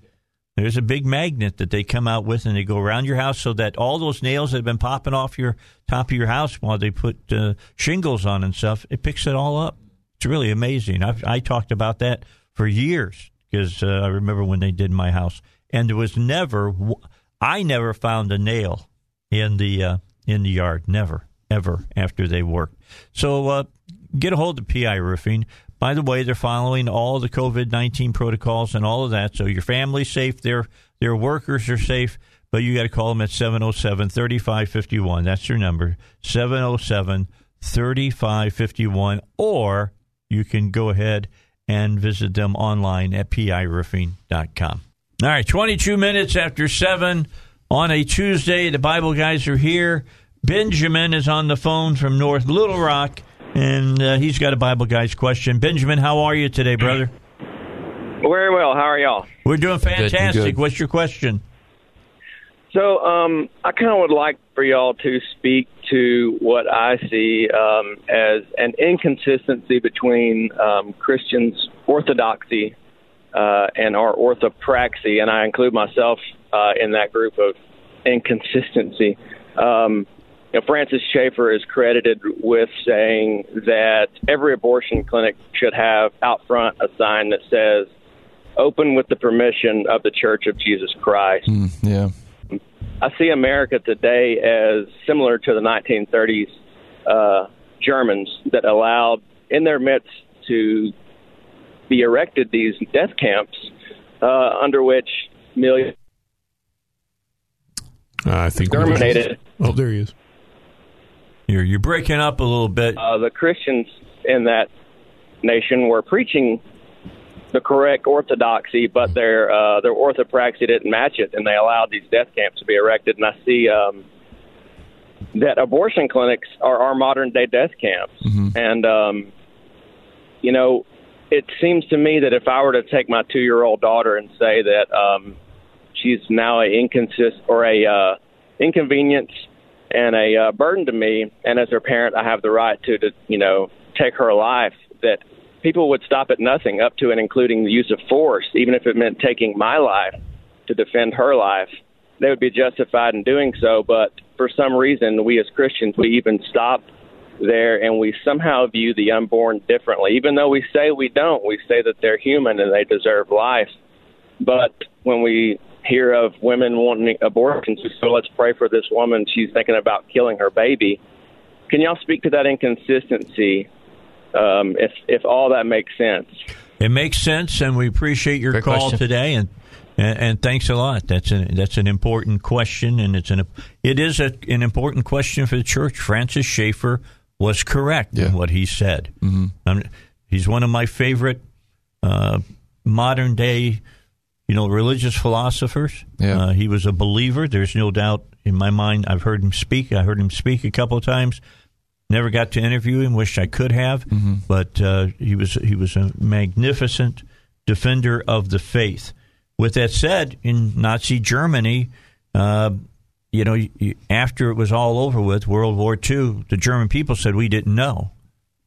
There's a big magnet that they come out with, and they go around your house so that all those nails that have been popping off your top of your house while they put shingles on and stuff, it picks it all up. It's really amazing. I talked about that for years because I remember when they did my house, and there was I never found a nail in the yard, never, ever after they worked. So get a hold of PI Roofing. By the way, they're following all the COVID-19 protocols and all of that, so your family's safe, their workers are safe, but you got to call them at 707-3551. That's your number, 707-3551, or you can go ahead and visit them online at piroofing.com. All right, 22 minutes after 7 on a Tuesday. The Bible guys are here. Benjamin is on the phone from North Little Rock. And he's got a Bible guy's question. Benjamin, how are you today, brother? Very well. How are y'all? We're doing fantastic. Good. What's your question? So I kind of would like for y'all to speak to what I see as an inconsistency between Christians' orthodoxy and our orthopraxy, and I include myself in that group of inconsistency. Francis Schaeffer is credited with saying that every abortion clinic should have out front a sign that says, open with the permission of the Church of Jesus Christ. Yeah. I see America today as similar to the 1930s Germans that allowed in their midst to be erected these death camps under which millions exterminated. Oh, there he is. You're breaking up a little bit. The Christians in that nation were preaching the correct orthodoxy, but their orthopraxy didn't match it, and they allowed these death camps to be erected. And I see that abortion clinics are our modern-day death camps. Mm-hmm. And, it seems to me that if I were to take my 2-year-old daughter and say that she's now inconvenience and a burden to me, and as her parent, I have the right to take her life, that people would stop at nothing up to and including the use of force, even if it meant taking my life to defend her life. They would be justified in doing so, but for some reason, we as Christians, we even stop there, and we somehow view the unborn differently. Even though we say we don't, we say that they're human and they deserve life. But when we hear of women wanting abortions, so let's pray for this woman, she's thinking about killing her baby. Can y'all speak to that inconsistency, if all that makes sense? It makes sense, and we appreciate your call today, and thanks a lot. That's an important question, and it is an important question for the church. Francis Schaeffer was correct in what he said. Mm-hmm. He's one of my favorite modern day, religious philosophers. Yeah. He was a believer. There's no doubt in my mind. I've heard him speak. I heard him speak a couple of times. Never got to interview him. Wish I could have. Mm-hmm. But he was a magnificent defender of the faith. With that said, in Nazi Germany, after it was all over with, World War II, the German people said, we didn't know.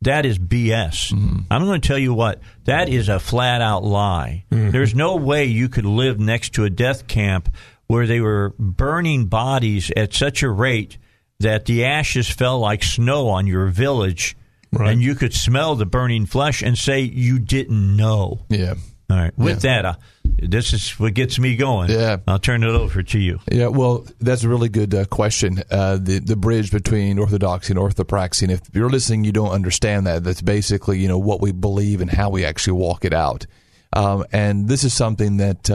That is BS. Mm-hmm. I'm going to tell you what, that is a flat-out lie. Mm-hmm. There's no way you could live next to a death camp where they were burning bodies at such a rate that the ashes fell like snow on your village, right, and you could smell the burning flesh and say you didn't know. Yeah. All right. With that, this is what gets me going. Yeah. I'll turn it over to you. Yeah, well, that's a really good question, the bridge between orthodoxy and orthopraxy. And if you're listening, you don't understand that. That's basically, what we believe and how we actually walk it out. And this is something that,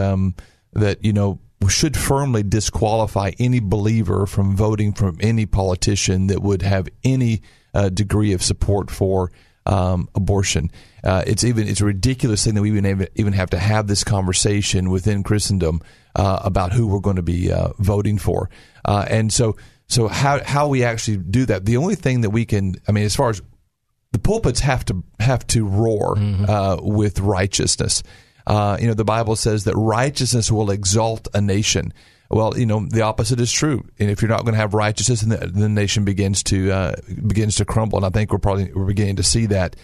should firmly disqualify any believer from voting from any politician that would have any degree of support for abortion. It's a ridiculous thing that we even have to have this conversation within Christendom about who we're going to be voting for. And so how we actually do that. The only thing that we can, as far as the pulpits have to roar with righteousness. The Bible says that righteousness will exalt a nation. Well, the opposite is true. And if you're not going to have righteousness, then the nation begins to crumble. And I think we're beginning to see that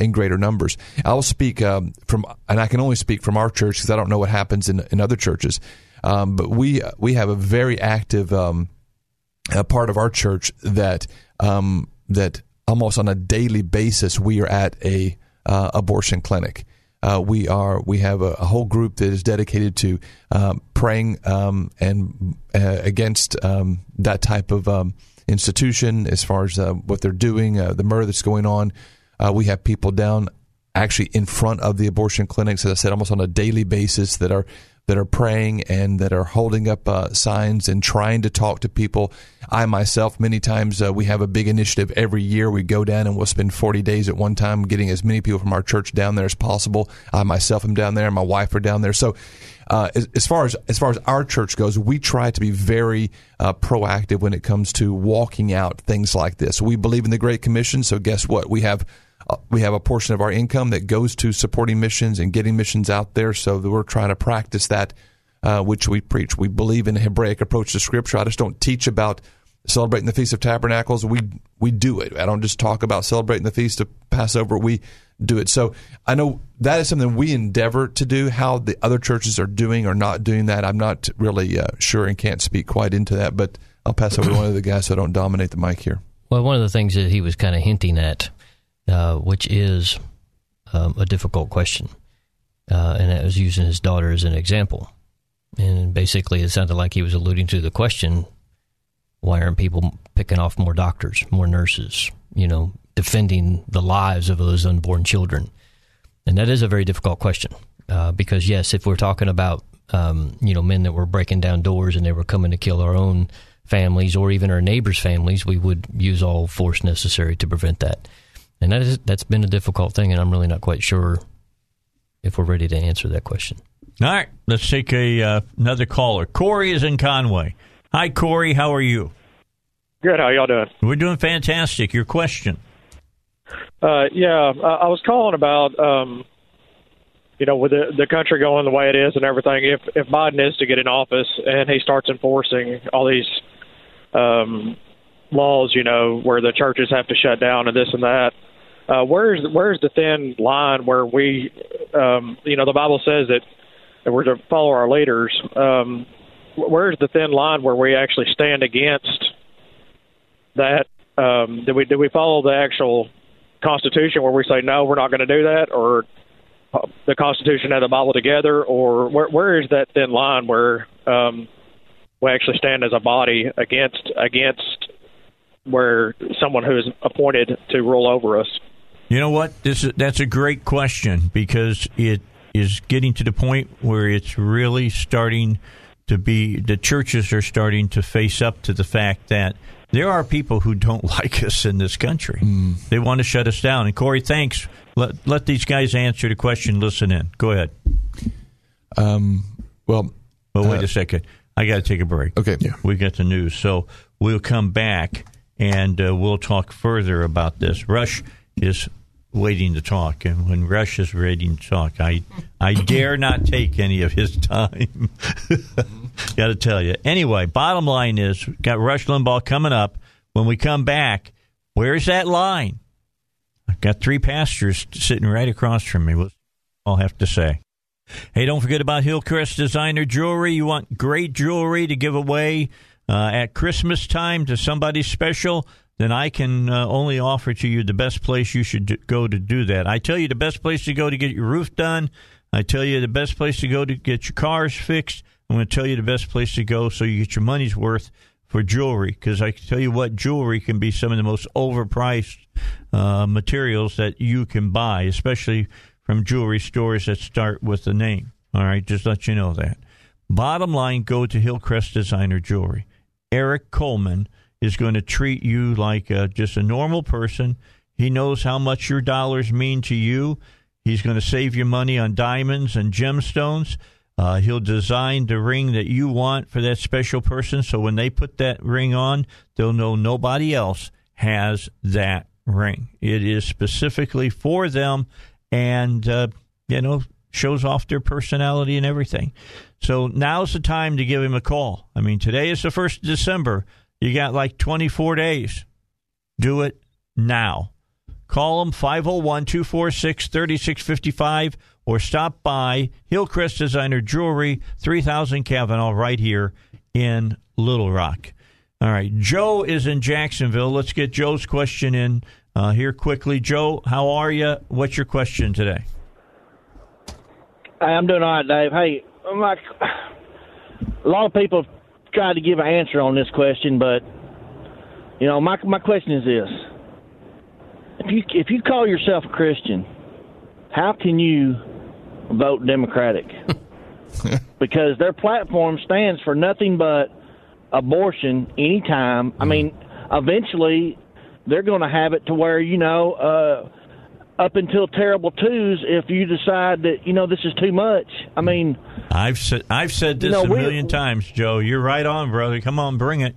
in greater numbers. I'll speak and I can only speak from our church because I don't know what happens in other churches. But we have a very active part of our church that that almost on a daily basis we are at a abortion clinic. We have a whole group that is dedicated to praying and against that type of institution as far as what they're doing, the murder that's going on. We have people down actually in front of the abortion clinics, as I said, almost on a daily basis that are praying and that are holding up signs and trying to talk to people. I myself, many times, we have a big initiative every year. We go down and we'll spend 40 days at one time getting as many people from our church down there as possible. I myself am down there, and my wife are down there. So as far as our church goes, we try to be very proactive when it comes to walking out things like this. We believe in the Great Commission, so guess what? We have a portion of our income that goes to supporting missions and getting missions out there, so that we're trying to practice that which we preach. We believe in a Hebraic approach to Scripture. I just don't teach about celebrating the Feast of Tabernacles. We do it. I don't just talk about celebrating the Feast of Passover. We do it. So I know that is something we endeavor to do. How the other churches are doing or not doing that, I'm not really sure and can't speak quite into that, but I'll pass over to one of the guys so I don't dominate the mic here. Well, one of the things that he was kind of hinting at, which is a difficult question. And that was using his daughter as an example. And basically it sounded like he was alluding to the question, why aren't people picking off more doctors, more nurses, defending the lives of those unborn children? And that is a very difficult question because, yes, if we're talking about, men that were breaking down doors and they were coming to kill our own families or even our neighbors' families, we would use all force necessary to prevent that. And that's been a difficult thing, and I'm really not quite sure if we're ready to answer that question. All right. Let's take another caller. Corey is in Conway. Hi, Corey. How are you? Good. How y'all doing? We're doing fantastic. Your question. I was calling about, with the country going the way it is and everything, if Biden is to get in office and he starts enforcing all these laws, where the churches have to shut down and this and that, where's the thin line where we, the Bible says that we're to follow our leaders. Where's the thin line where we actually stand against that? Do we follow the actual Constitution where we say, no, we're not going to do that, or the Constitution and the Bible together, or where is that thin line where we actually stand as a body against where someone who is appointed to rule over us? You know what? That's a great question, because it is getting to the point where it's really starting to be, the churches are starting to face up to the fact that There are people who don't like us in this country. Mm. They want to shut us down. And, Corey, thanks. Let these guys answer the question. Listen in. Go ahead. Well, wait a second. I got to take a break. Okay. Yeah. We got the news. So we'll come back, and we'll talk further about this. Rush is waiting to talk, and when Rush is waiting to talk, I dare not take any of his time. Got to tell you. Anyway, bottom line is, we've got Rush Limbaugh coming up. When we come back, where's that line? I've got three pastors sitting right across from me. What I'll have to say. Hey, don't forget about Hillcrest Designer Jewelry. You want great jewelry to give away at Christmas time to somebody special? Then I can only offer to you the best place you should go to do that. I tell you the best place to go to get your roof done. I tell you the best place to go to get your cars fixed. I'm going to tell you the best place to go so you get your money's worth for jewelry, because I can tell you what, jewelry can be some of the most overpriced materials that you can buy, especially from jewelry stores that start with the name. All right, just let you know that. Bottom line, go to Hillcrest Designer Jewelry. Eric Coleman is going to treat you like just a normal person. He knows how much your dollars mean to you. He's going to save you money on diamonds and gemstones. He'll design the ring that you want for that special person, so when they put that ring on, they'll know nobody else has that ring. It is specifically for them, and, shows off their personality and everything. So now's the time to give him a call. I mean, today is the 1st of December. You got like 24 days. Do it now. Call them 501-246-3655 or stop by Hillcrest Designer Jewelry, 3000 Cavanaugh, right here in Little Rock. All right, Joe is in Jacksonville. Let's get Joe's question in here quickly. Joe, how are you? What's your question today? Hey, I'm doing all right, Dave. Hey, a lot of people tried to give an answer on this question, but you know, my question is this: if you call yourself a Christian, how can you vote Democratic? Because their platform stands for nothing but abortion anytime. I mean, eventually they're going to have it to where, you know, up until terrible twos, if you decide that, you know, this is too much. I mean, I've said this, you know, a million times, Joe. You're right on, brother. Come on, bring it.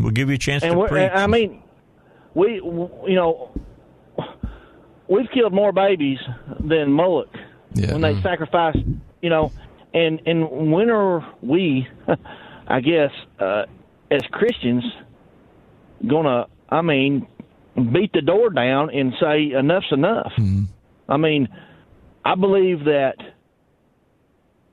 We'll give you a chance to preach. I mean, we've killed more babies than Moloch when they sacrificed, you know. And when are we, I guess, as Christians, gonna? I mean, beat the door down and say enough's enough. Mm-hmm. I mean, I believe that,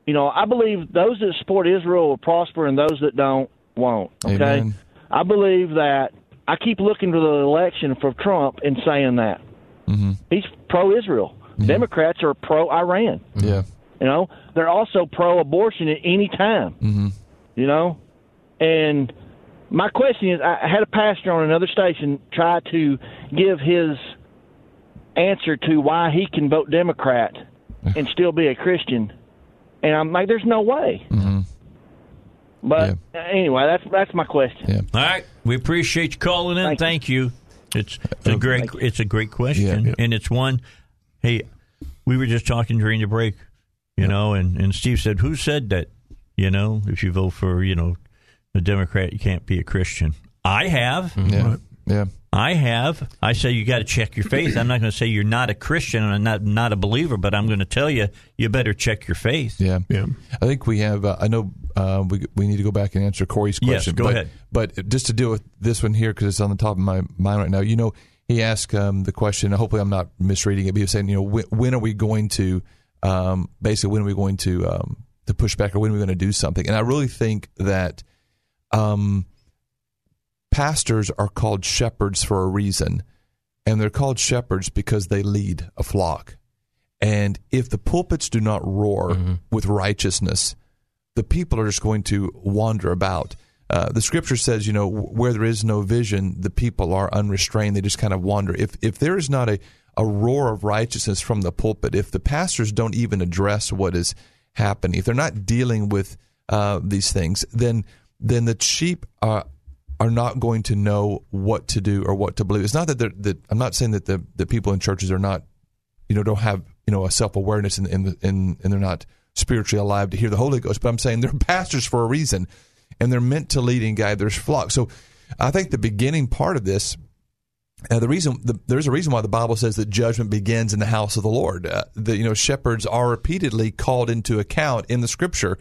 you know, I believe those that support Israel will prosper and those that don't won't. Okay. Amen. I believe that. I keep looking to the election for Trump and saying that. Mm-hmm. He's pro-Israel. Yeah. Democrats are pro-Iran. Yeah. You know, they're also pro-abortion at any time. Mm-hmm. You know, and my question is, I had a pastor on another station try to give his answer to why he can vote Democrat and still be a Christian, and I'm like, there's no way. Mm-hmm. But anyway, that's my question. Yeah. All right, we appreciate you calling in. Thank you. It's a great question, and it's one. Hey, we were just talking during the break, you know, and Steve said, "Who said that?" You know, if you vote for, you know, a Democrat, you can't be a Christian. I have. Yeah. Yeah. I have. I say you got to check your faith. I'm not going to say you're not a Christian and not a believer, but I'm going to tell you, you better check your faith. Yeah. Yeah. I think we have, I know we need to go back and answer Corey's question. Yes, go ahead. But just to deal with this one here, because it's on the top of my mind right now, you know, he asked the question, hopefully I'm not misreading it, but he was saying, you know, when are we going to, to push back, or when are we going to do something? And I really think that pastors are called shepherds for a reason, and they're called shepherds because they lead a flock. And if the pulpits do not roar with righteousness, the people are just going to wander about. The scripture says, you know, where there is no vision, the people are unrestrained. They just kind of wander. If there is not a roar of righteousness from the pulpit, if the pastors don't even address what is happening, if they're not dealing with these things, then the sheep are not going to know what to do or what to believe. It's not that I'm not saying that the people in churches are not, don't have, a self-awareness and they're not spiritually alive to hear the Holy Ghost, but I'm saying they're pastors for a reason, and they're meant to lead and guide their flock. So I think the beginning part of this, there's a reason why the Bible says that judgment begins in the house of the Lord. Shepherds are repeatedly called into account in the Scripture,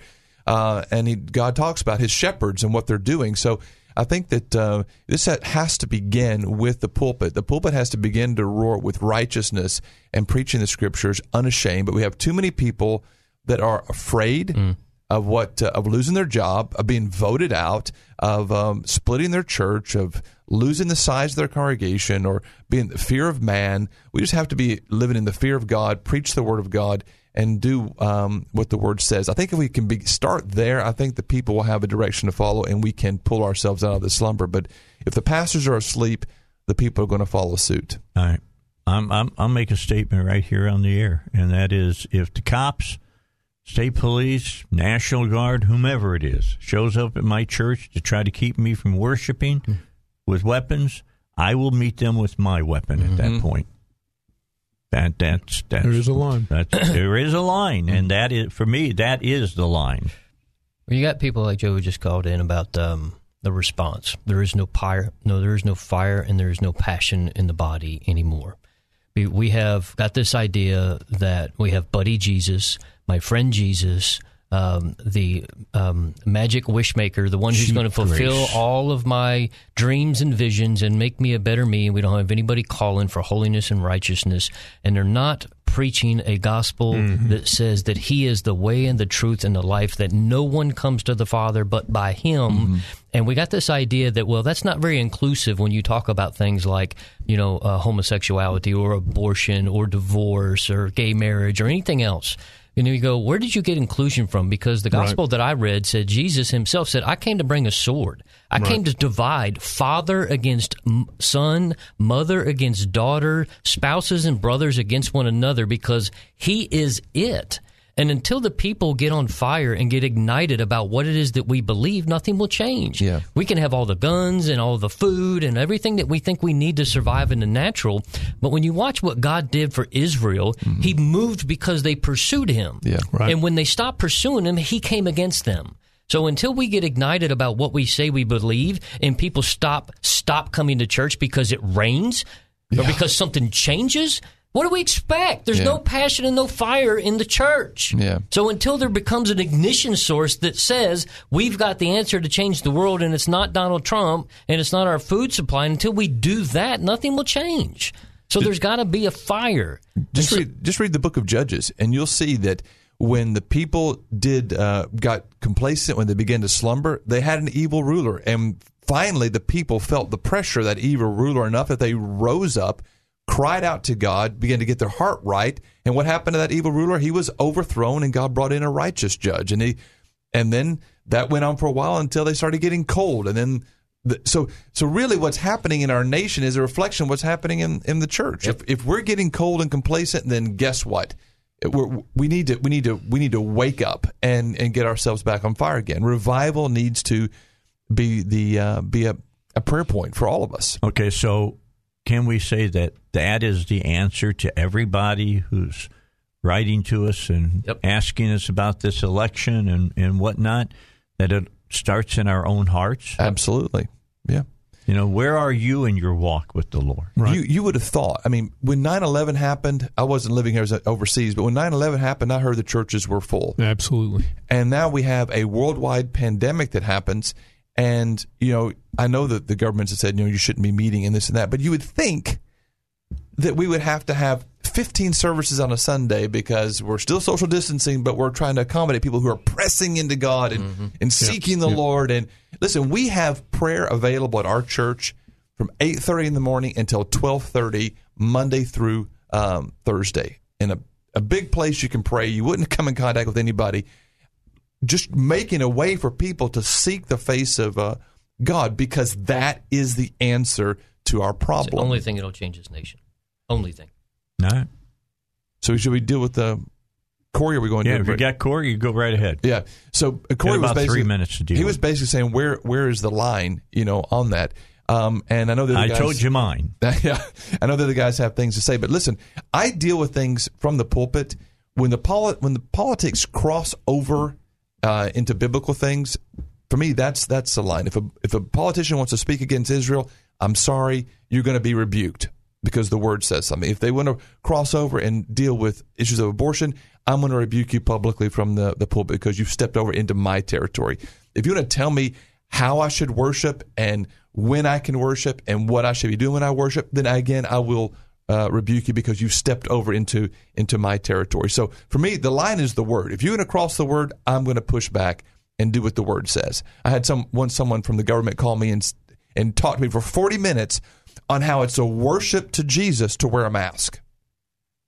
and God talks about His shepherds and what they're doing. So I think that this has to begin with the pulpit. The pulpit has to begin to roar with righteousness and preaching the Scriptures unashamed. But we have too many people that are afraid of of losing their job, of being voted out, of splitting their church, of losing the size of their congregation, or being the fear of man. We just have to be living in the fear of God, preach the Word of God, and do what the Word says. I think if we can start there, I think the people will have a direction to follow, and we can pull ourselves out of the slumber. But if the pastors are asleep, the people are going to follow suit. All right. I'll make a statement right here on the air, and that is, if the cops, state police, National Guard, whomever it is, shows up at my church to try to keep me from worshiping with weapons, I will meet them with my weapon at that point. That's there is a line. There is a line, and that is, for me, that is the line. Well, you got people like Joe who just called in about the response. There is no fire. No, there is no fire, and there is no passion in the body anymore. We have got this idea that we have Buddy Jesus, my friend Jesus, the magic wishmaker, the one who's going to fulfill all of my dreams and visions and make me a better me. We don't have anybody calling for holiness and righteousness, and they're not preaching a gospel that says that He is the way and the truth and the life, that no one comes to the Father but by Him. And we got this idea that, well, that's not very inclusive when you talk about things like, homosexuality or abortion or divorce or gay marriage or anything else. You go, where did you get inclusion from? Because the gospel that I read said Jesus Himself said, I came to bring a sword. I came to divide father against son, mother against daughter, spouses and brothers against one another, because He is it. And until the people get on fire and get ignited about what it is that we believe, nothing will change. Yeah. We can have all the guns and all the food and everything that we think we need to survive in the natural. But when you watch what God did for Israel, He moved because they pursued Him. Yeah, right. And when they stopped pursuing Him, He came against them. So until we get ignited about what we say we believe, and people stop coming to church because it rains or because something changes— what do we expect? There's no passion and no fire in the church. Yeah. So until there becomes an ignition source that says we've got the answer to change the world, and it's not Donald Trump and it's not our food supply, and until we do that, nothing will change. So there's got to be a fire. Just read the book of Judges, and you'll see that when the people got complacent, when they began to slumber, they had an evil ruler. And finally, the people felt the pressure of that evil ruler enough that they rose up, cried out to God, began to get their heart right. And what happened to that evil ruler? He was overthrown, and God brought in a righteous judge. And then that went on for a while until they started getting cold. And then so really what's happening in our nation is a reflection of what's happening in the church. Yep. If we're getting cold and complacent, then guess what? We need to wake up and get ourselves back on fire again. Revival needs to be a prayer point for all of us. Okay, so can we say that is the answer to everybody who's writing to us and asking us about this election and whatnot, that it starts in our own hearts? Absolutely. Yeah. Where are you in your walk with the Lord? Right. You would have thought, when 9/11 happened, I wasn't living here, I was overseas, but when 9/11 happened, I heard the churches were full. Absolutely. And now we have a worldwide pandemic that happens. And, I know that the governments have said, you shouldn't be meeting and this and that. But you would think that we would have to have 15 services on a Sunday because we're still social distancing, but we're trying to accommodate people who are pressing into God and seeking the Lord. And listen, we have prayer available at our church from 8:30 in the morning until 12:30, Monday through Thursday. In a big place you can pray. You wouldn't come in contact with anybody. Just making a way for people to seek the face of God, because that is the answer to our problem. It's the only thing that'll change this nation. Only thing. All right. So should we deal with the Corey, are we going to do a break? If you got Corey, you go right ahead. Yeah. So Corey was basically, 3 minutes to do. He was basically saying, where is the line, you know, on that? And I know that I told you mine. Yeah, I know that the guys have things to say, but listen, I deal with things from the pulpit when the politics cross over into biblical things. For me, that's the line. If a politician wants to speak against Israel, I'm sorry, you're going to be rebuked because the word says something. If they want to cross over and deal with issues of abortion, I'm going to rebuke you publicly from the pulpit because you've stepped over into my territory. If you want to tell me how I should worship and when I can worship and what I should be doing when I worship, then again, I will rebuke you because you've stepped over into my territory. So for me, the line is the word. If you're going to cross the word, I'm going to push back and do what the word says. I had someone from the government call me and talk to me for 40 minutes on how it's a worship to Jesus to wear a mask.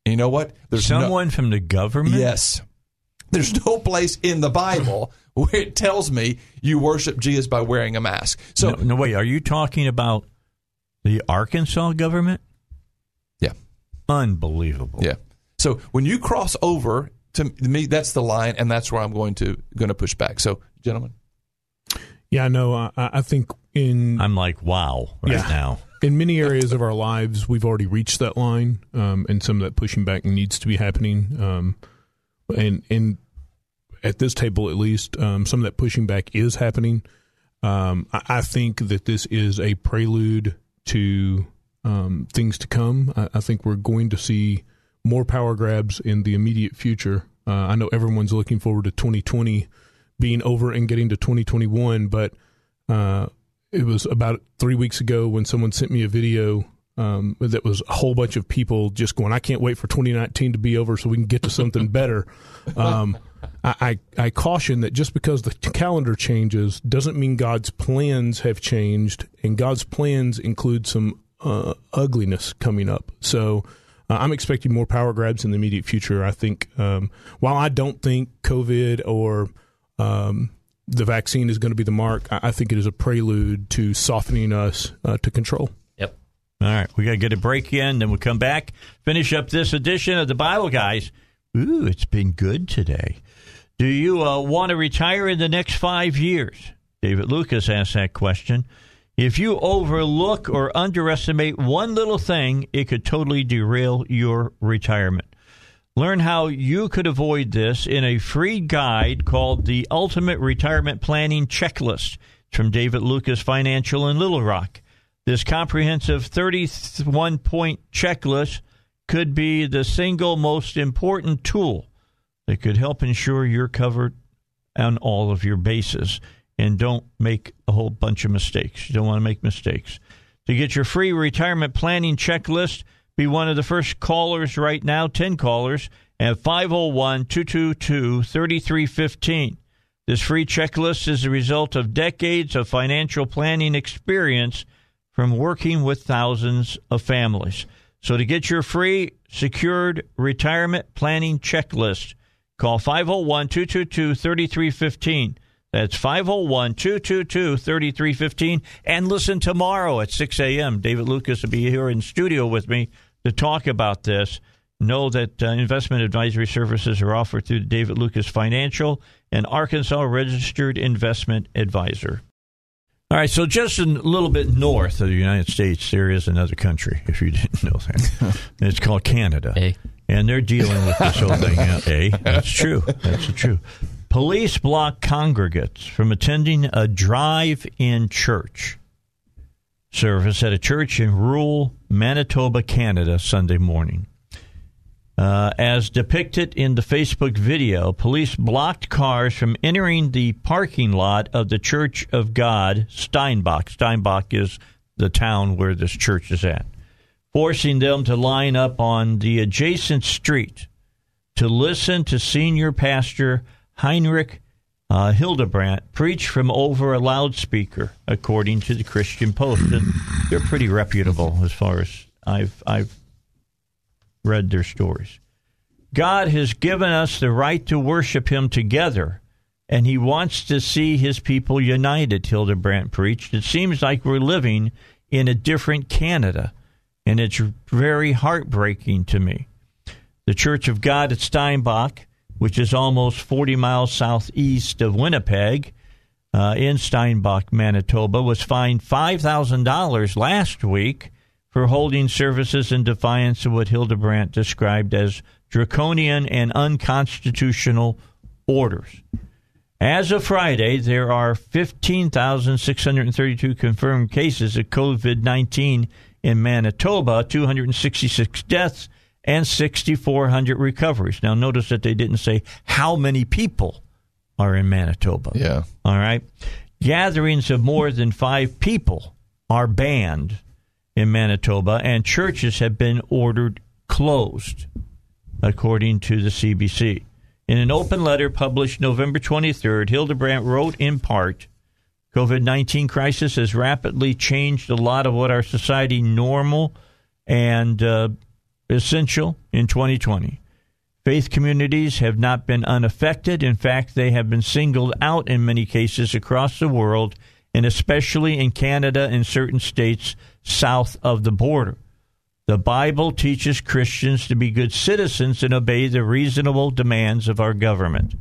And you know what? There's someone from the government? Yes. There's no place in the Bible where it tells me you worship Jesus by wearing a mask. So no, wait, are you talking about the Arkansas government? Yeah. Unbelievable. Yeah. So when you cross over, to me, that's the line, and that's where I'm going to push back. So, gentlemen. Yeah, no, I think I'm like, wow, now. In many areas of our lives, we've already reached that line, and some of that pushing back needs to be happening. And at this table, at least, some of that pushing back is happening. I think that this is a prelude to things to come. I think we're going to see more power grabs in the immediate future. I know everyone's looking forward to 2020 being over and getting to 2021, but it was about 3 weeks ago when someone sent me a video that was a whole bunch of people just going, I can't wait for 2019 to be over so we can get to something better. I caution that just because the calendar changes doesn't mean God's plans have changed, and God's plans include some ugliness coming up. So I'm expecting more power grabs in the immediate future. I think while I don't think COVID or the vaccine is going to be the mark, I think it is a prelude to softening us to control. Yep. All right. We got to get a break in, then we'll come back, finish up this edition of the Bible Guys. Ooh, it's been good today. Do you want to retire in the next 5 years? David Lucas asked that question. If you overlook or underestimate one little thing, it could totally derail your retirement. Learn how you could avoid this in a free guide called The Ultimate Retirement Planning Checklist. It's from David Lucas Financial in Little Rock. This comprehensive 31-point checklist could be the single most important tool that could help ensure you're covered on all of your bases. And don't make a whole bunch of mistakes. You don't want to make mistakes. To get your free retirement planning checklist, be one of the first callers right now, 10 callers, at 501-222-3315. This free checklist is the result of decades of financial planning experience from working with thousands of families. So to get your free, secured retirement planning checklist, call 501-222-3315. That's 501-222-3315. And listen tomorrow at 6 a.m. David Lucas will be here in studio with me to talk about this. Know that investment advisory services are offered through David Lucas Financial, an Arkansas registered investment advisor. All right, so just a little bit north of the United States, there is another country, if you didn't know that. It's called Canada. Hey. And they're dealing with this whole thing. Hey, that's true. That's true. Police block congregants from attending a drive-in church service at a church in rural Manitoba, Canada, Sunday morning. As depicted in the Facebook video, police blocked cars from entering the parking lot of the Church of God, Steinbach. Steinbach is the town where this church is at, forcing them to line up on the adjacent street to listen to senior pastor Heinrich Hildebrandt preached from over a loudspeaker, according to the Christian Post. And they're pretty reputable as far as I've read their stories. God has given us the right to worship him together, and he wants to see his people united, Hildebrandt preached. It seems like we're living in a different Canada, and it's very heartbreaking to me. The Church of God at Steinbach which is almost 40 miles southeast of Winnipeg, in Steinbach, Manitoba, was fined $5,000 last week for holding services in defiance of what Hildebrandt described as draconian and unconstitutional orders. As of Friday, there are 15,632 confirmed cases of COVID-19 in Manitoba, 266 deaths, and 6,400 recoveries. Now, notice that they didn't say how many people are in Manitoba. Yeah. All right. Gatherings of more than 5 people are banned in Manitoba, and churches have been ordered closed, according to the CBC. In an open letter published November 23rd, Hildebrandt wrote in part, COVID-19 crisis has rapidly changed a lot of what our society normal and essential in 2020. Faith communities have not been unaffected. In fact, they have been singled out in many cases across the world, and especially in Canada and certain states south of the border. The Bible teaches Christians to be good citizens and obey the reasonable demands of our government.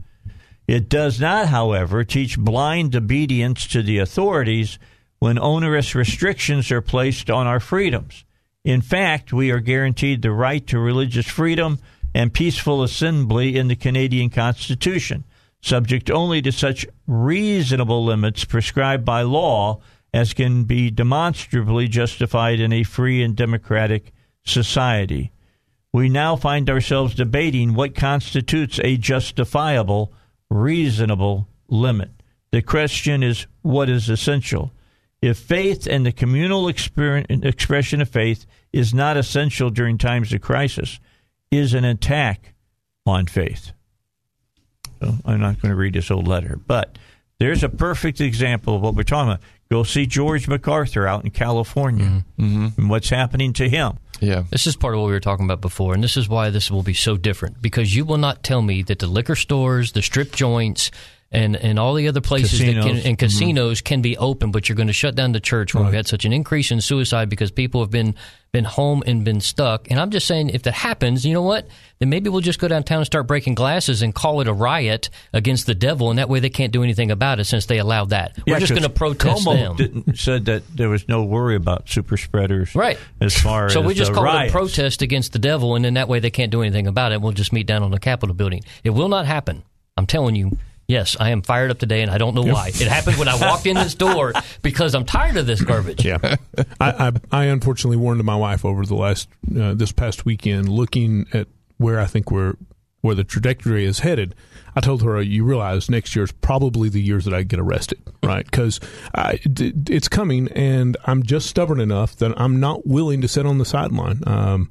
It does not, however, teach blind obedience to the authorities when onerous restrictions are placed on our freedoms. In fact, we are guaranteed the right to religious freedom and peaceful assembly in the Canadian Constitution, subject only to such reasonable limits prescribed by law as can be demonstrably justified in a free and democratic society. We now find ourselves debating what constitutes a justifiable, reasonable limit. The question is, what is essential? If faith and the communal expression of faith is not essential during times of crisis, is an attack on faith. So I'm not going to read this whole letter, but there's a perfect example of what we're talking about. Go see George MacArthur out in California and what's happening to him. Yeah, this is part of what we were talking about before, and this is why this will be so different, because you will not tell me that the liquor stores, the strip joints, and all the other places casinos. That can, and casinos can be open, but you're going to shut down the church when we've had such an increase in suicide because people have been home and been stuck. And I'm just saying, if that happens, you know what? Then maybe we'll just go downtown and start breaking glasses and call it a riot against the devil, and that way they can't do anything about it since they allowed that. We're just going to protest Cuomo them. Said that there was no worry about super spreaders, right? As far so as we just call riots. It a protest against the devil, and then that way they can't do anything about it. We'll just meet down on the Capitol building. It will not happen. I'm telling you. Yes, I am fired up today, and I don't know why. It happened when I walked in this door because I'm tired of this garbage. Yeah, I unfortunately warned my wife over the last this past weekend, looking at where I think where the trajectory is headed. I told her, you realize next year is probably the years that I get arrested, right? Because it's coming, and I'm just stubborn enough that I'm not willing to sit on the sideline.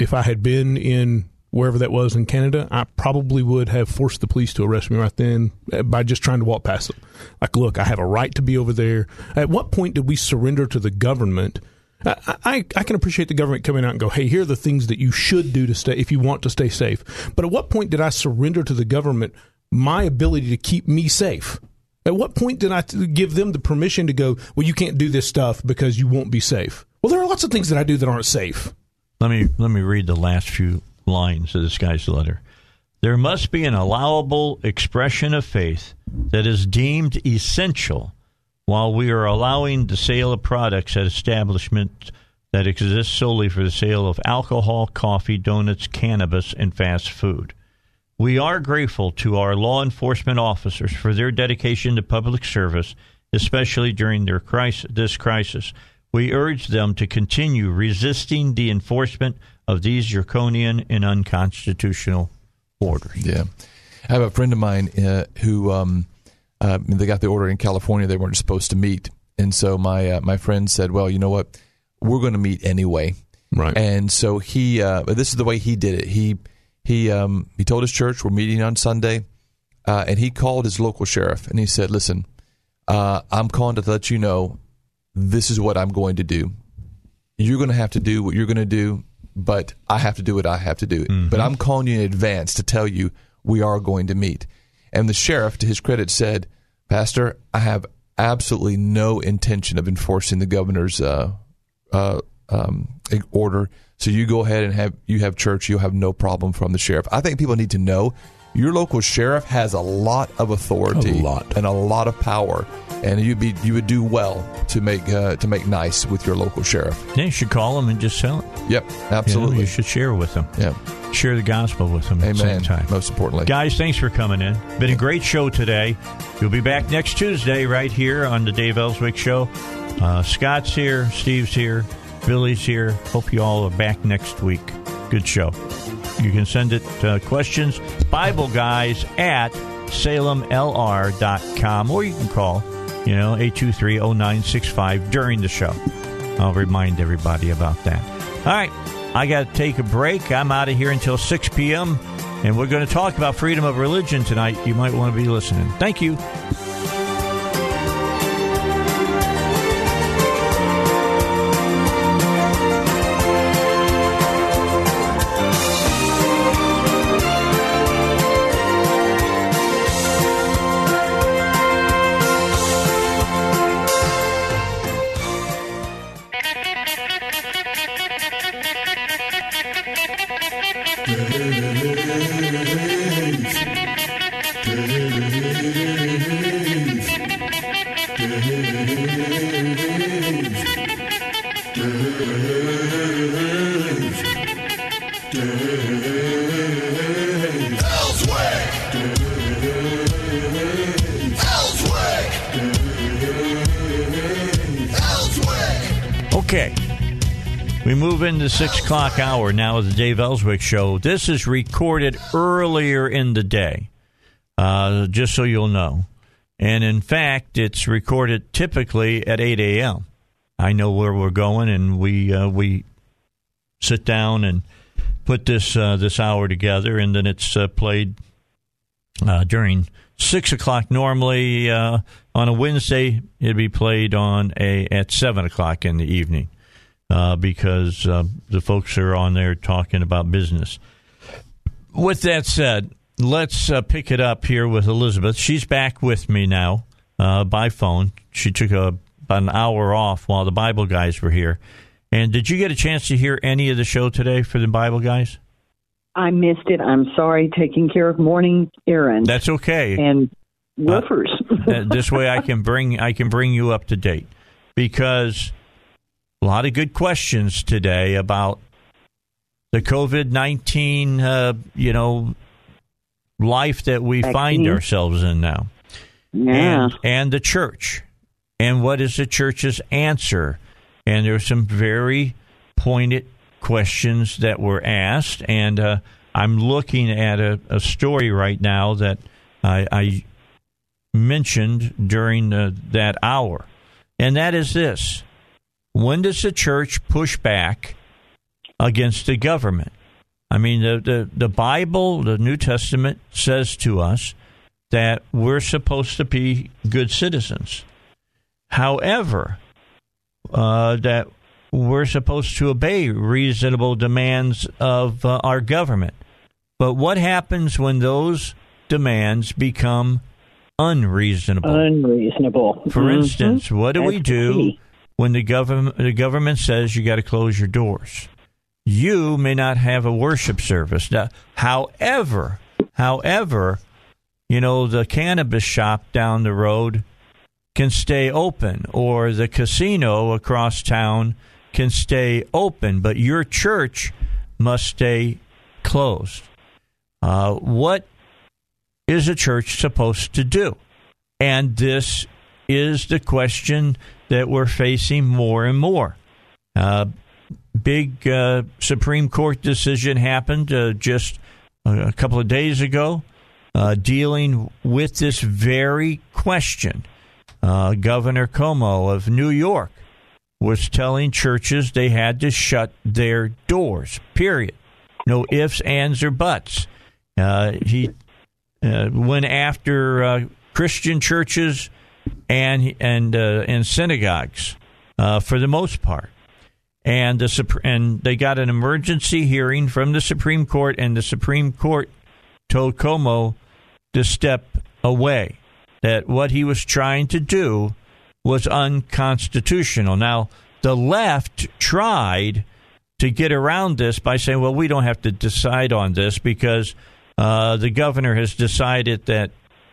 If I had been in wherever that was in Canada, I probably would have forced the police to arrest me right then by just trying to walk past them. Like, look, I have a right to be over there. At what point did we surrender to the government? I can appreciate the government coming out and go, hey, here are the things that you should do to stay if you want to stay safe. But at what point did I surrender to the government my ability to keep me safe? At what point did I give them the permission to go, well, you can't do this stuff because you won't be safe? Well, there are lots of things that I do that aren't safe. Let me read the last few lines of this guy's letter. There must be an allowable expression of faith that is deemed essential while we are allowing the sale of products at establishments that exist solely for the sale of alcohol, coffee, donuts, cannabis, and fast food. We are grateful to our law enforcement officers for their dedication to public service, especially during this crisis. We urge them to continue resisting the enforcement of these draconian and unconstitutional orders. Yeah. I have a friend of mine who they got the order in California. They weren't supposed to meet. And so my friend said, well, you know what? We're going to meet anyway. Right. And so he this is the way he did it. He told his church, we're meeting on Sunday. And he called his local sheriff and he said, listen, I'm calling to let you know this is what I'm going to do. You're going to have to do what you're going to do. But I have to do what I have to do. Mm-hmm. But I'm calling you in advance to tell you we are going to meet. And the sheriff, to his credit, said, Pastor, I have absolutely no intention of enforcing the governor's order. So you go ahead and have church. You'll have no problem from the sheriff. I think people need to know your local sheriff has a lot of authority and a lot of power, and you would do well to make nice with your local sheriff. Yeah, you should call him and just tell him. Yep, absolutely. You should share with him. Yeah. Share the gospel with them. Amen. At the same time. Most importantly. Guys, thanks for coming in. Been a great show today. You'll be back next Tuesday right here on the Dave Elswick Show. Scott's here. Steve's here. Billy's here. Hope you all are back next week. Good show. You can send it questions, BibleGuys at SalemLR.com, or you can call, 823-0965 during the show. I'll remind everybody about that. All right. I got to take a break. I'm out of here until 6 p.m., and we're going to talk about freedom of religion tonight. You might want to be listening. Thank you. In the 6 o'clock hour now of the Dave Elswick Show. This is recorded earlier in the day, just so you'll know. And in fact, it's recorded typically at 8 a.m. I know where we're going, and we sit down and put this hour together, and then it's played during 6 o'clock normally. On a Wednesday, it'd be played at 7 o'clock in the evening. Because the folks are on there talking about business. With that said, let's pick it up here with Elizabeth. She's back with me now by phone. She took about an hour off while the Bible guys were here. And did you get a chance to hear any of the show today for the Bible guys? I missed it. I'm sorry. Taking care of morning errands. That's okay. And woofers. This way I can bring you up to date, because a lot of good questions today about the COVID-19, life that we find ourselves in now. Yeah. And the church. And what is the church's answer? And there are some very pointed questions that were asked. And I'm looking at a story right now that I mentioned during that hour. And that is this. When does the church push back against the government? I mean, the Bible, the New Testament, says to us that we're supposed to be good citizens. However, that we're supposed to obey reasonable demands of our government. But what happens when those demands become unreasonable? For instance, what do we do when the government says you got to close your doors? You may not have a worship service. Now, however, the cannabis shop down the road can stay open, or the casino across town can stay open, but your church must stay closed. What is a church supposed to do? And this is the question that we're facing more and more. Big Supreme Court decision happened just a couple of days ago, dealing with this very question. Governor Cuomo of New York was telling churches they had to shut their doors, period. No ifs, ands, or buts. He went after Christian churches and synagogues for the most part, and they got an emergency hearing from the Supreme Court, and the Supreme Court told Cuomo to step away, that what he was trying to do was unconstitutional. Now, the left tried to get around this by saying, well, we don't have to decide on this because the governor has decided that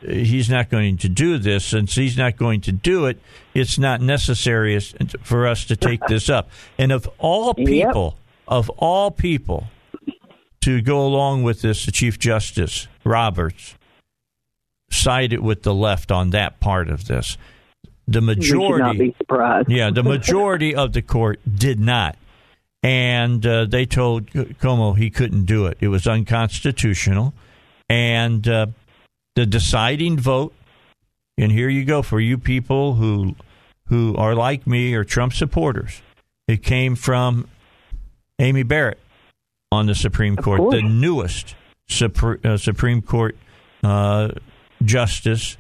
he's not going to do this. Since he's not going to do it, it's not necessary for us to take this up. And of all people, to go along with this, the Chief Justice Roberts sided with the left on that part of this. The majority, the majority of the court did not. And they told Cuomo he couldn't do it. It was unconstitutional. And the deciding vote, and here you go for you people who are like me or Trump supporters, it came from Amy Barrett on the Supreme Court, the newest Supreme Court justice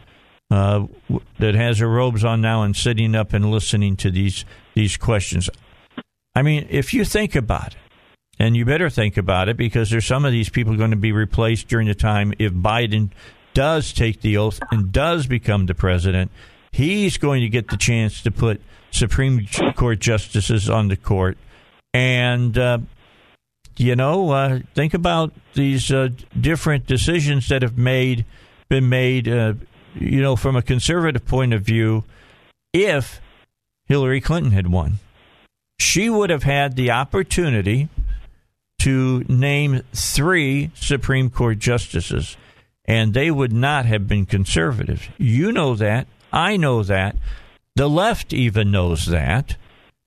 that has her robes on now and sitting up and listening to these questions. I mean, if you think about it, and you better think about it, because there's some of these people going to be replaced during the time if Biden does take the oath and does become the president, he's going to get the chance to put Supreme Court justices on the court. And, think about these different decisions that have been made, from a conservative point of view, if Hillary Clinton had won. She would have had the opportunity to name 3 Supreme Court justices, and they would not have been conservative. You know that. I know that. The left even knows that.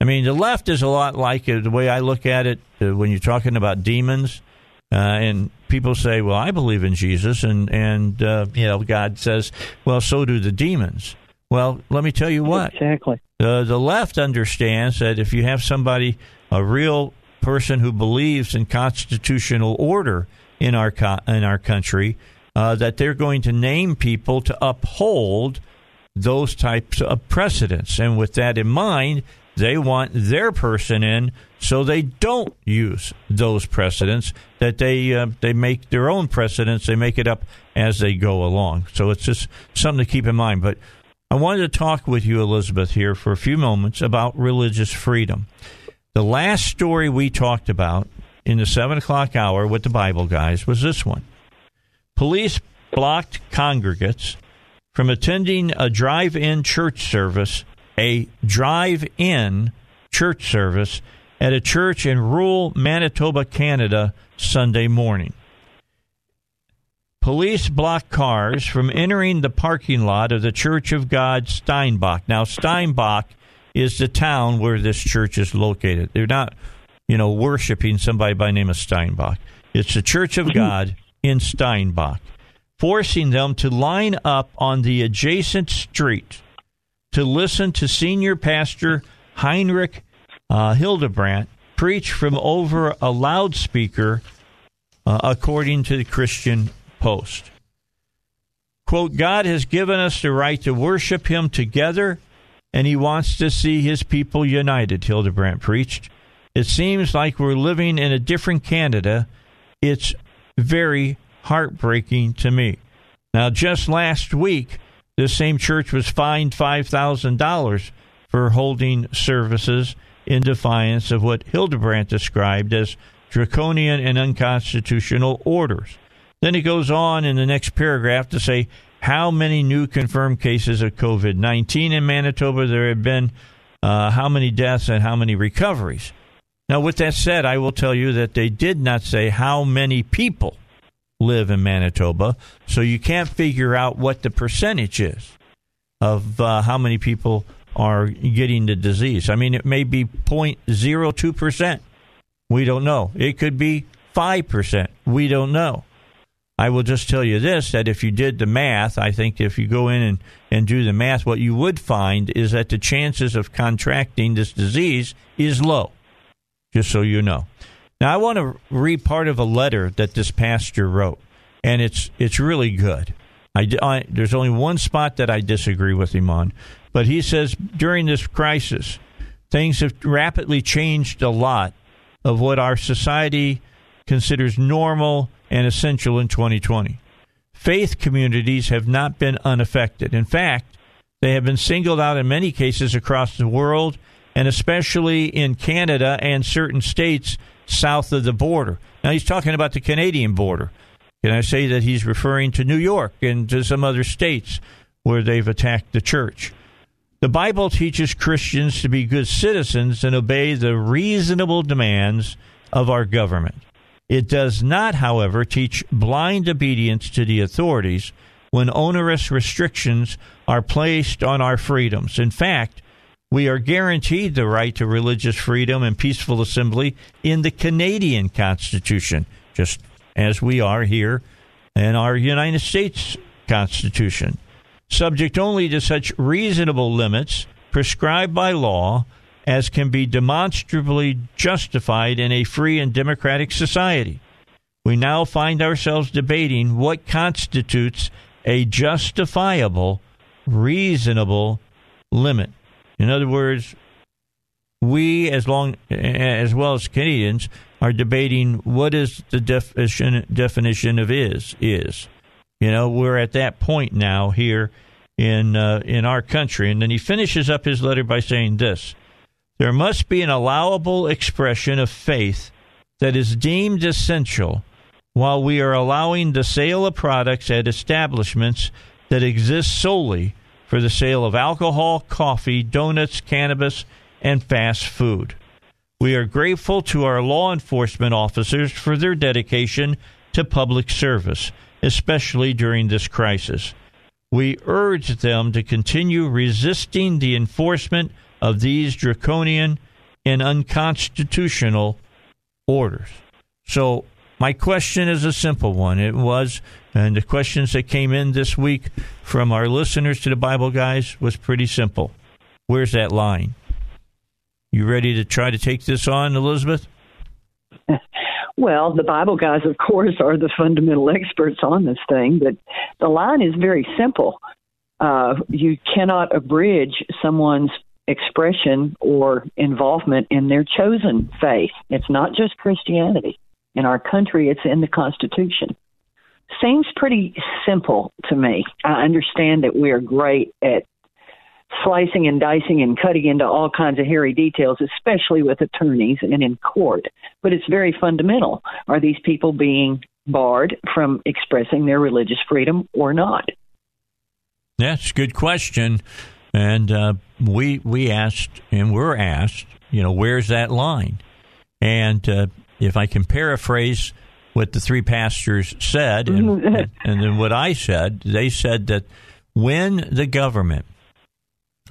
I mean, the left is a lot like the way I look at it when you're talking about demons, and people say, well, I believe in Jesus, and God says, well, so do the demons. Well, let me tell you what. Exactly. The left understands that if you have somebody, a real person who believes in constitutional order in our country, that they're going to name people to uphold those types of precedents. And with that in mind, they want their person in so they don't use those precedents, that they make their own precedents. They make it up as they go along. So it's just something to keep in mind. But I wanted to talk with you, Elizabeth, here for a few moments about religious freedom. The last story we talked about in the 7 o'clock hour with the Bible guys was this one. Police blocked congregants from attending a drive-in church service at a church in rural Manitoba, Canada, Sunday morning. Police blocked cars from entering the parking lot of the Church of God Steinbach. Now, Steinbach is the town where this church is located. They're not, worshiping somebody by the name of Steinbach. It's the Church of God in Steinbach, forcing them to line up on the adjacent street to listen to senior pastor Heinrich Hildebrandt preach from over a loudspeaker, according to the Christian Post. Quote, God has given us the right to worship him together, and he wants to see his people united, Hildebrandt preached. It seems like we're living in a different Canada. It's very heartbreaking to me. Now, just last week, this same church was fined $5,000 for holding services in defiance of what Hildebrandt described as draconian and unconstitutional orders. Then it goes on in the next paragraph to say how many new confirmed cases of COVID-19 in Manitoba there have been, how many deaths and how many recoveries. Now, with that said, I will tell you that they did not say how many people live in Manitoba, so you can't figure out what the percentage is of how many people are getting the disease. I mean, it may be 0.02%. We don't know. It could be 5%. We don't know. I will just tell you this, that if you did the math, I think if you go in and do the math, what you would find is that the chances of contracting this disease is low, just so you know. Now, I want to read part of a letter that this pastor wrote, and it's really good. There's only one spot that I disagree with him on, but he says, during this crisis, things have rapidly changed a lot of what our society considers normal and essential in 2020. Faith communities have not been unaffected. In fact, they have been singled out in many cases across the world and especially in Canada and certain states south of the border. Now, he's talking about the Canadian border. Can I say that he's referring to New York and to some other states where they've attacked the church? The Bible teaches Christians to be good citizens and obey the reasonable demands of our government. It does not, however, teach blind obedience to the authorities when onerous restrictions are placed on our freedoms. In fact, we are guaranteed the right to religious freedom and peaceful assembly in the Canadian Constitution, just as we are here in our United States Constitution, subject only to such reasonable limits prescribed by law as can be demonstrably justified in a free and democratic society. We now find ourselves debating what constitutes a justifiable, reasonable limit. In other words, we, as well as Canadians, are debating what is the definition of is. You know, we're at that point now here in our country. And then he finishes up his letter by saying this: there must be an allowable expression of faith that is deemed essential while we are allowing the sale of products at establishments that exist solely for the sale of alcohol, coffee, donuts, cannabis, and fast food. We are grateful to our law enforcement officers for their dedication to public service, especially during this crisis. We urge them to continue resisting the enforcement of these draconian and unconstitutional orders. So my question is a simple one. It was, and the questions that came in this week from our listeners to the Bible Guys was pretty simple. Where's that line? You ready to try to take this on, Elizabeth? Well, the Bible Guys, of course, are the fundamental experts on this thing, but the line is very simple. You cannot abridge someone's expression or involvement in their chosen faith. It's not just Christianity. In our country, it's in the Constitution. Seems pretty simple to me. I understand that we are great at slicing and dicing and cutting into all kinds of hairy details, especially with attorneys and in court. But it's very fundamental. Are these people being barred from expressing their religious freedom or not? That's a good question. And we asked, and we're asked, you know, where's that line? And if I can paraphrase what the three pastors said and then what I said, they said that when the government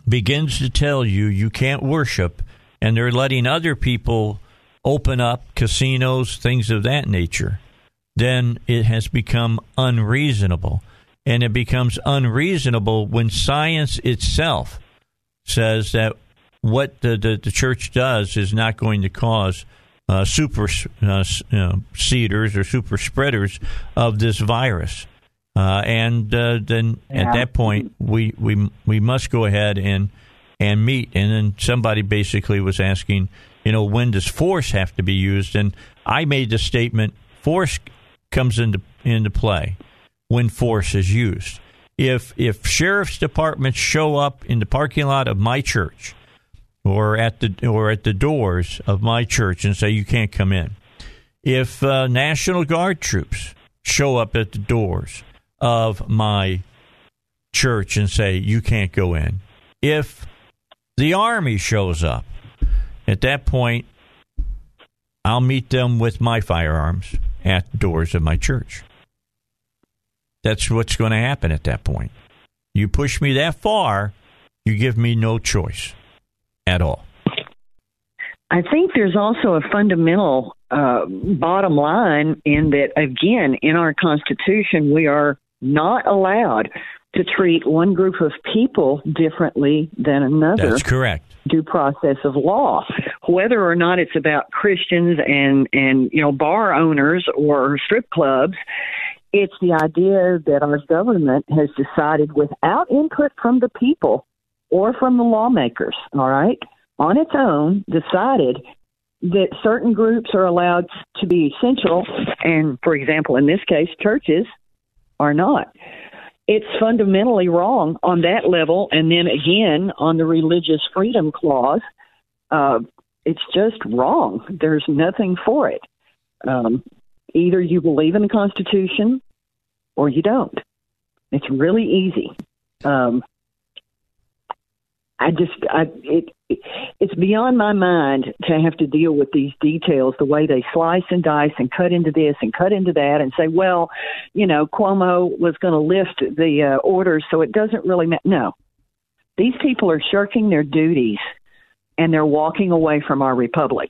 begins to tell you you can't worship, and they're letting other people open up casinos, things of that nature, then it has become unreasonable. And it becomes unreasonable when science itself says that what the church does is not going to cause super seeders or super spreaders of this virus. At that point, we must go ahead and meet. And then somebody basically was asking, you know, when does force have to be used? And I made the statement, force comes into play when force is used. If sheriff's departments show up in the parking lot of my church or at the doors of my church and say you can't come in, if National Guard troops show up at the doors of my church and say you can't go in, if the Army shows up, at that point I'll meet them with my firearms at the doors of my church. That's what's going to happen at that point. You push me that far, you give me no choice at all. I think there's also a fundamental bottom line in that, again, in our Constitution, we are not allowed to treat one group of people differently than another. That's correct. Due process of law. Whether or not it's about Christians and you know, bar owners or strip clubs, it's the idea that our government has decided without input from the people or from the lawmakers, all right, on its own, decided that certain groups are allowed to be essential. And, for example, in this case, churches are not. It's fundamentally wrong on that level. And then, again, on the religious freedom clause, It's just wrong. There's nothing for it. Either you believe in the Constitution or you don't. It's really easy. It's beyond my mind to have to deal with these details, the way they slice and dice and cut into this and cut into that and say, well, you know, Cuomo was going to lift the orders, so it doesn't really matter. No. These people are shirking their duties, and they're walking away from our republic.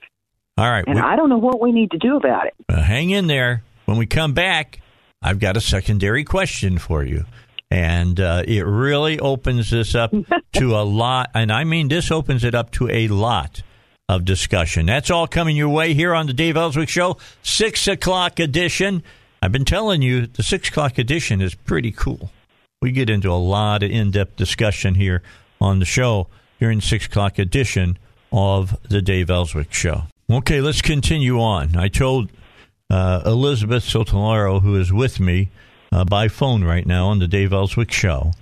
All right. And I don't know what we need to do about it. Hang in there. When we come back, I've got a secondary question for you. And it really opens this up to a lot. And I mean, this opens it up to a lot of discussion. That's all coming your way here on the Dave Elswick Show, 6 o'clock edition. I've been telling you the 6 o'clock edition is pretty cool. We get into a lot of in-depth discussion here on the show during the 6 o'clock edition of the Dave Elswick Show. Okay, let's continue on. I told Elizabeth Sotallaro, who is with me by phone right now on the Dave Elswick Show,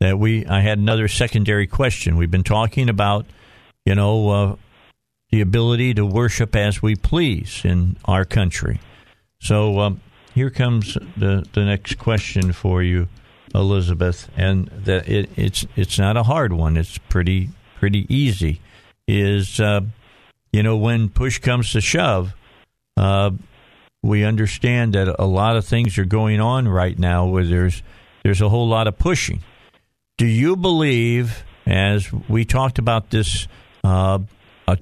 that I had another secondary question. We've been talking about, you know, the ability to worship as we please in our country. So here comes the next question for you, Elizabeth, and that it's not a hard one. It's pretty easy. Is you know, when push comes to shove, we understand that a lot of things are going on right now where there's a whole lot of pushing. Do you believe, as we talked about this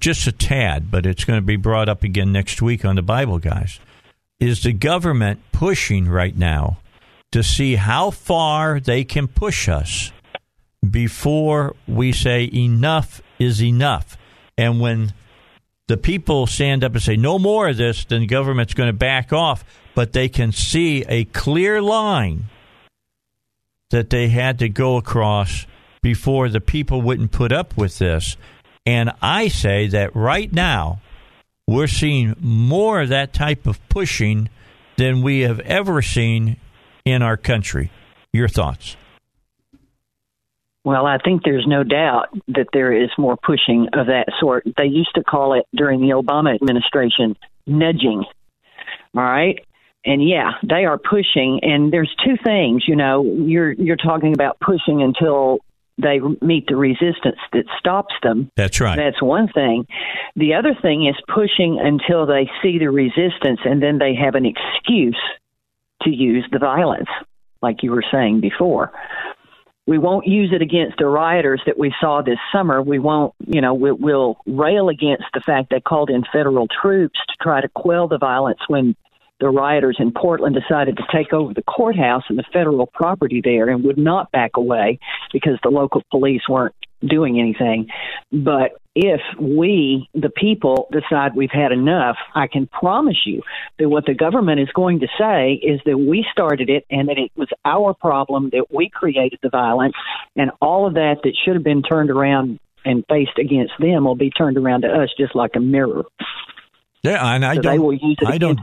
just a tad, but it's going to be brought up again next week on the Bible Guys, is the government pushing right now to see how far they can push us before we say enough is enough? And when the people stand up and say, no more of this, then the government's going to back off. But they can see a clear line that they had to go across before the people wouldn't put up with this. And I say that right now, we're seeing more of that type of pushing than we have ever seen in our country. Your thoughts? Well, I think there's no doubt that there is more pushing of that sort. They used to call it during the Obama administration, nudging. All right. And yeah, they are pushing. And there's two things, you know, you're talking about pushing until they meet the resistance that stops them. That's right. That's one thing. The other thing is pushing until they see the resistance and then they have an excuse to use the violence, like you were saying before. We won't use it against the rioters that we saw this summer. We won't, you know, we'll rail against the fact they called in federal troops to try to quell the violence when the rioters in Portland decided to take over the courthouse and the federal property there and would not back away because the local police weren't doing anything. But if we, the people, decide we've had enough, I can promise you that what the government is going to say is that we started it and that it was our problem, that we created the violence, and all of that should have been turned around and faced against them will be turned around to us just like a mirror. Yeah, and I don't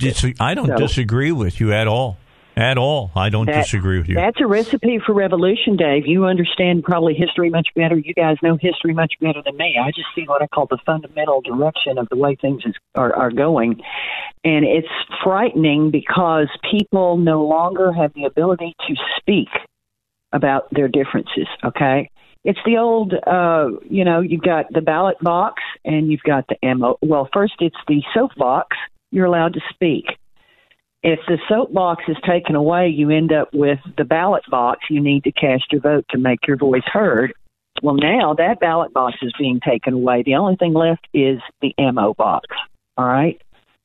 disagree with you at all. At all. I don't disagree with you. That's a recipe for revolution, Dave. You understand probably history much better. You guys know history much better than me. I just see what I call the fundamental direction of the way things are going. And it's frightening because people no longer have the ability to speak about their differences, okay? It's the old, you know, you've got the ballot box and you've got the ammo. Well, first it's the soapbox. You're allowed to speak. If the soapbox is taken away, you end up with the ballot box. You need to cast your vote to make your voice heard. Well, now that ballot box is being taken away. The only thing left is the ammo box. All right?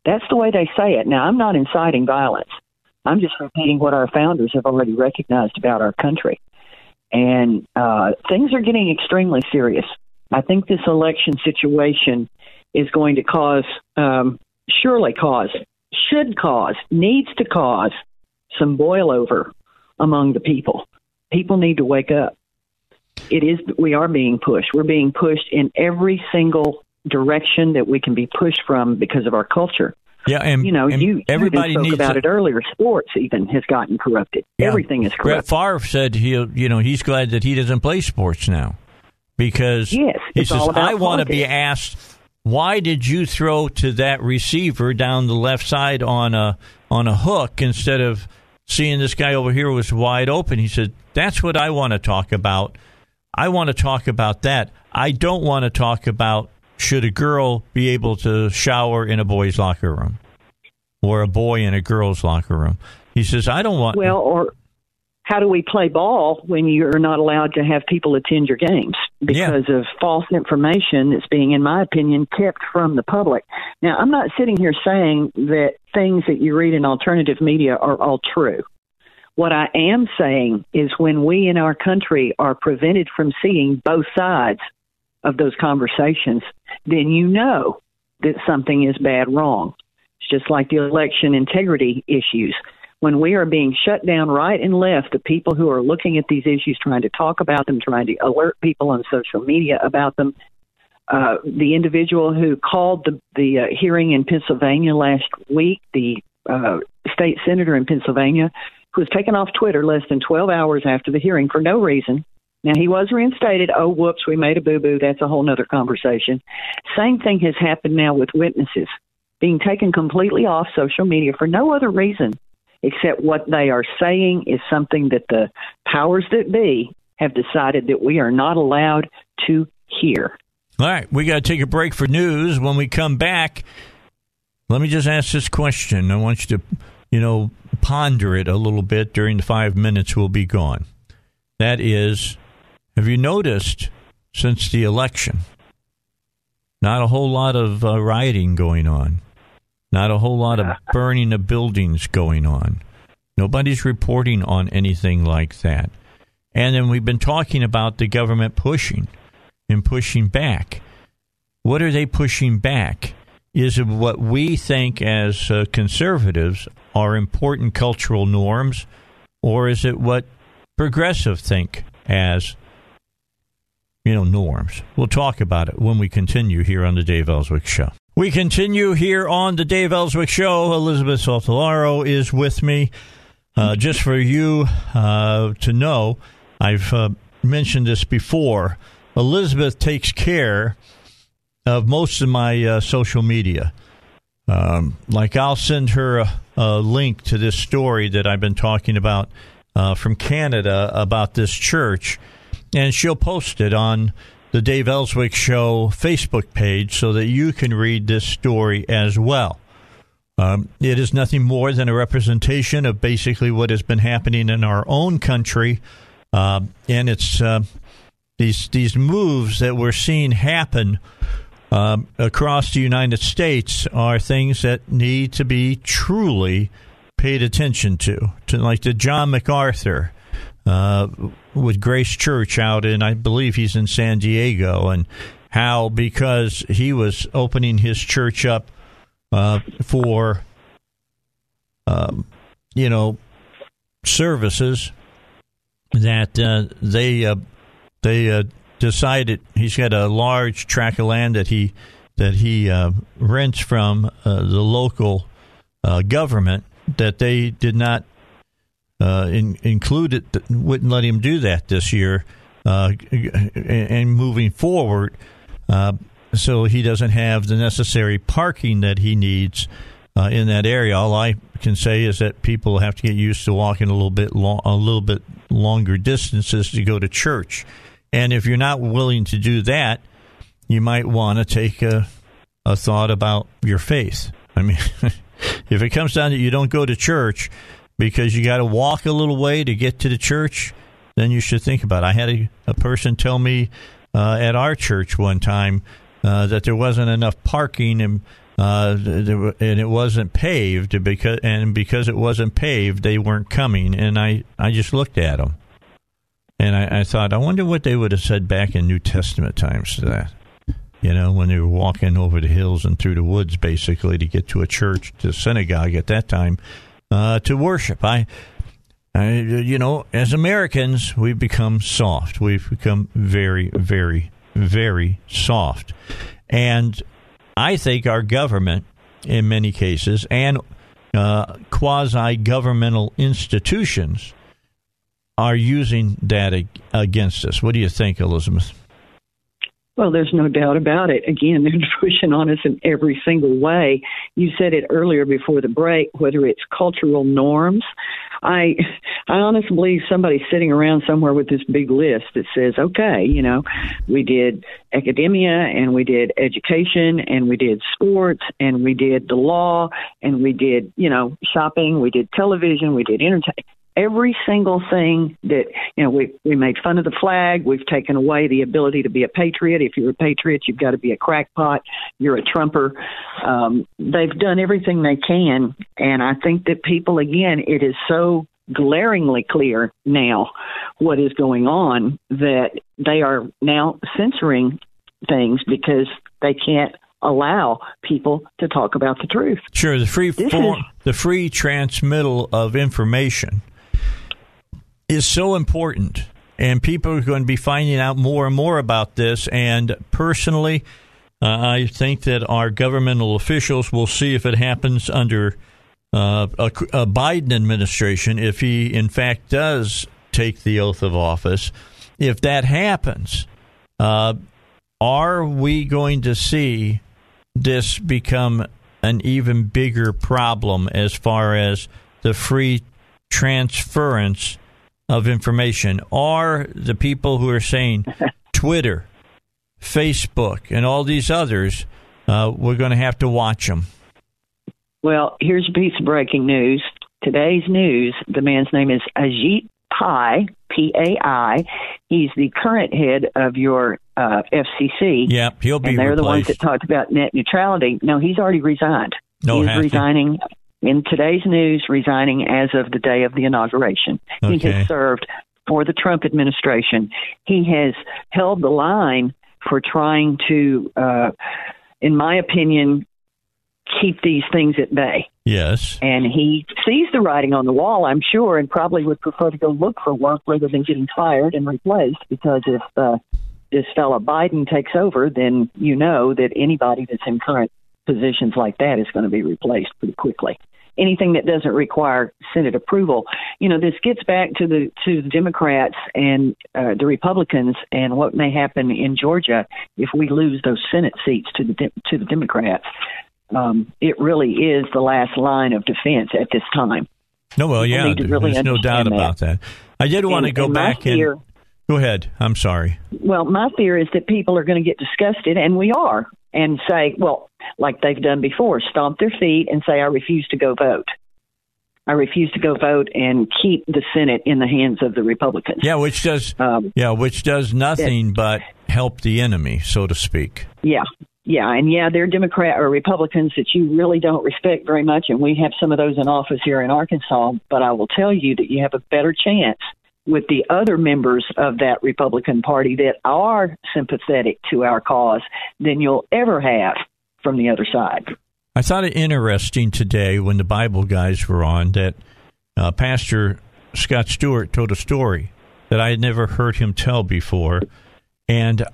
That's the way they say it. Now, I'm not inciting violence. I'm just repeating what our founders have already recognized about our country. And things are getting extremely serious. I think this election situation is going to cause, needs to cause some boil over among the people. People need to wake up. We are being pushed. We're being pushed in every single direction that we can be pushed from because of our culture. Yeah, and you know, you everybody spoke needs about it earlier. Sports even has gotten corrupted. Yeah. Everything is corrupted. Brett Favre said he's glad that he doesn't play sports now because he says, I want to be asked why did you throw to that receiver down the left side on a hook instead of seeing this guy over here was wide open? He said, that's what I want to talk about. I want to talk about that. I don't want to talk about should a girl be able to shower in a boy's locker room or a boy in a girl's locker room. He says, I don't want... Well, or how do we play ball when you're not allowed to have people attend your games because of false information that's being, in my opinion, kept from the public? Now, I'm not sitting here saying that things that you read in alternative media are all true. What I am saying is when we in our country are prevented from seeing both sides of those conversations, then you know that something is bad wrong. It's just like the election integrity issues. When we are being shut down right and left, the people who are looking at these issues, trying to talk about them, trying to alert people on social media about them, the individual who called the hearing in Pennsylvania last week, the state senator in Pennsylvania, who was taken off Twitter less than 12 hours after the hearing for no reason. Now, he was reinstated. Oh, whoops, we made a boo-boo. That's a whole nother conversation. Same thing has happened now with witnesses being taken completely off social media for no other reason except what they are saying is something that the powers that be have decided that we are not allowed to hear. All right, we got to take a break for news. When we come back, let me just ask this question. I want you to, ponder it a little bit during the 5 minutes we'll be gone. That is, have you noticed since the election, not a whole lot of rioting going on? Not a whole lot of burning of buildings going on. Nobody's reporting on anything like that. And then we've been talking about the government pushing and pushing back. What are they pushing back? Is it what we think as conservatives are important cultural norms, or is it what progressives think as, norms? We'll talk about it when we continue here on the Dave Elswick Show. We continue here on the Dave Elswick Show. Elizabeth Sotallaro is with me. Just for you to know, I've mentioned this before. Elizabeth takes care of most of my social media. I'll send her a link to this story that I've been talking about from Canada about this church, and she'll post it on the Dave Elswick Show Facebook page so that you can read this story as well. It is nothing more than a representation of basically what has been happening in our own country, and it's these moves that we're seeing happen across the United States are things that need to be truly paid attention to like the John MacArthur with Grace Church out in, I believe he's in San Diego, and how because he was opening his church up for, services that they decided he's got a large tract of land that he rents from the local government that they did not. Included wouldn't let him do that this year and moving forward, so he doesn't have the necessary parking that he needs in that area. All I can say is that people have to get used to walking a little bit longer distances to go to church, and if you're not willing to do that, you might want to take a thought about your faith. I mean, if it comes down to you don't go to church because you got to walk a little way to get to the church, then you should think about it. I had a person tell me at our church one time that there wasn't enough parking and it wasn't paved, because it wasn't paved, they weren't coming. And I just looked at them, and I thought, I wonder what they would have said back in New Testament times to that, when they were walking over the hills and through the woods, basically, to get to a church, to a synagogue at that time. To worship. I as Americans, we've become soft. We've become very, very, very soft. And I think our government, in many cases, and quasi-governmental institutions are using that against us. What do you think, Elizabeth? Well, there's no doubt about it. Again, they're pushing on us in every single way. You said it earlier before the break, whether it's cultural norms. I honestly believe somebody's sitting around somewhere with this big list that says, okay, you know, we did academia and we did education and we did sports and we did the law and we did, you know, shopping, we did television, we did entertainment. Every single thing that, you know, we made fun of the flag. We've taken away the ability to be a patriot. If you're a patriot, you've got to be a crackpot. You're a Trumper. They've done everything they can. And I think that people, again, it is so glaringly clear now what is going on that they are now censoring things because they can't allow people to talk about the truth. Sure. The free transmittal of information is so important, and people are going to be finding out more and more about this. And personally, I think that our governmental officials will see if it happens under a Biden administration, if he in fact does take the oath of office. If that happens, are we going to see this become an even bigger problem as far as the free transference of information? Are the people who are saying Twitter, Facebook, and all these others, we're going to have to watch them? Well, here's a piece of breaking news. Today's news, the man's name is Ajit Pai, P-A-I. He's the current head of your FCC. Yep, he'll be replaced. And they're the ones that talked about net neutrality. No, he's already resigned. No, he's resigning. In today's news, resigning as of the day of the inauguration. Okay. He has served for the Trump administration. He has held the line for trying to, in my opinion, keep these things at bay. Yes. And he sees the writing on the wall, I'm sure, and probably would prefer to go look for work rather than getting fired and replaced, because if this fella Biden takes over, then you know that anybody that's in current positions like that is going to be replaced pretty quickly. Anything that doesn't require Senate approval. You know, this gets back to the Democrats and the Republicans and what may happen in Georgia if we lose those Senate seats to the Democrats. It really is the last line of defense at this time. No, well, yeah, there's no doubt about that. I did want to go back and go ahead. I'm sorry. Well, my fear is that people are going to get disgusted, and we are, and say, well, like they've done before, stomp their feet and say, I refuse to go vote. I refuse to go vote, and keep the Senate in the hands of the Republicans. Yeah, which does nothing but help the enemy, so to speak. Yeah. Yeah. And yeah, they're Democrat or Republicans that you really don't respect very much. And we have some of those in office here in Arkansas. But I will tell you that you have a better chance with the other members of that Republican Party that are sympathetic to our cause than you'll ever have from the other side. I thought it interesting today when the Bible guys were on that Pastor Scott Stewart told a story that I had never heard him tell before. And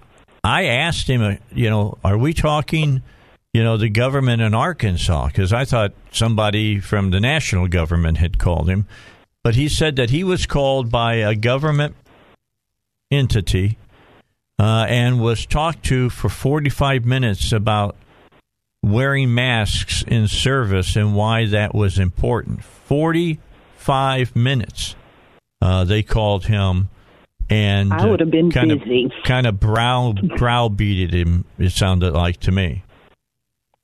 I asked him, you know, are we talking, you know, the government in Arkansas? Because I thought somebody from the national government had called him. But he said that he was called by a government entity and was talked to for 45 minutes about wearing masks in service and why that was important. 45 minutes they called him. And I would have been busy. Kind of browbeated him, it sounded like to me.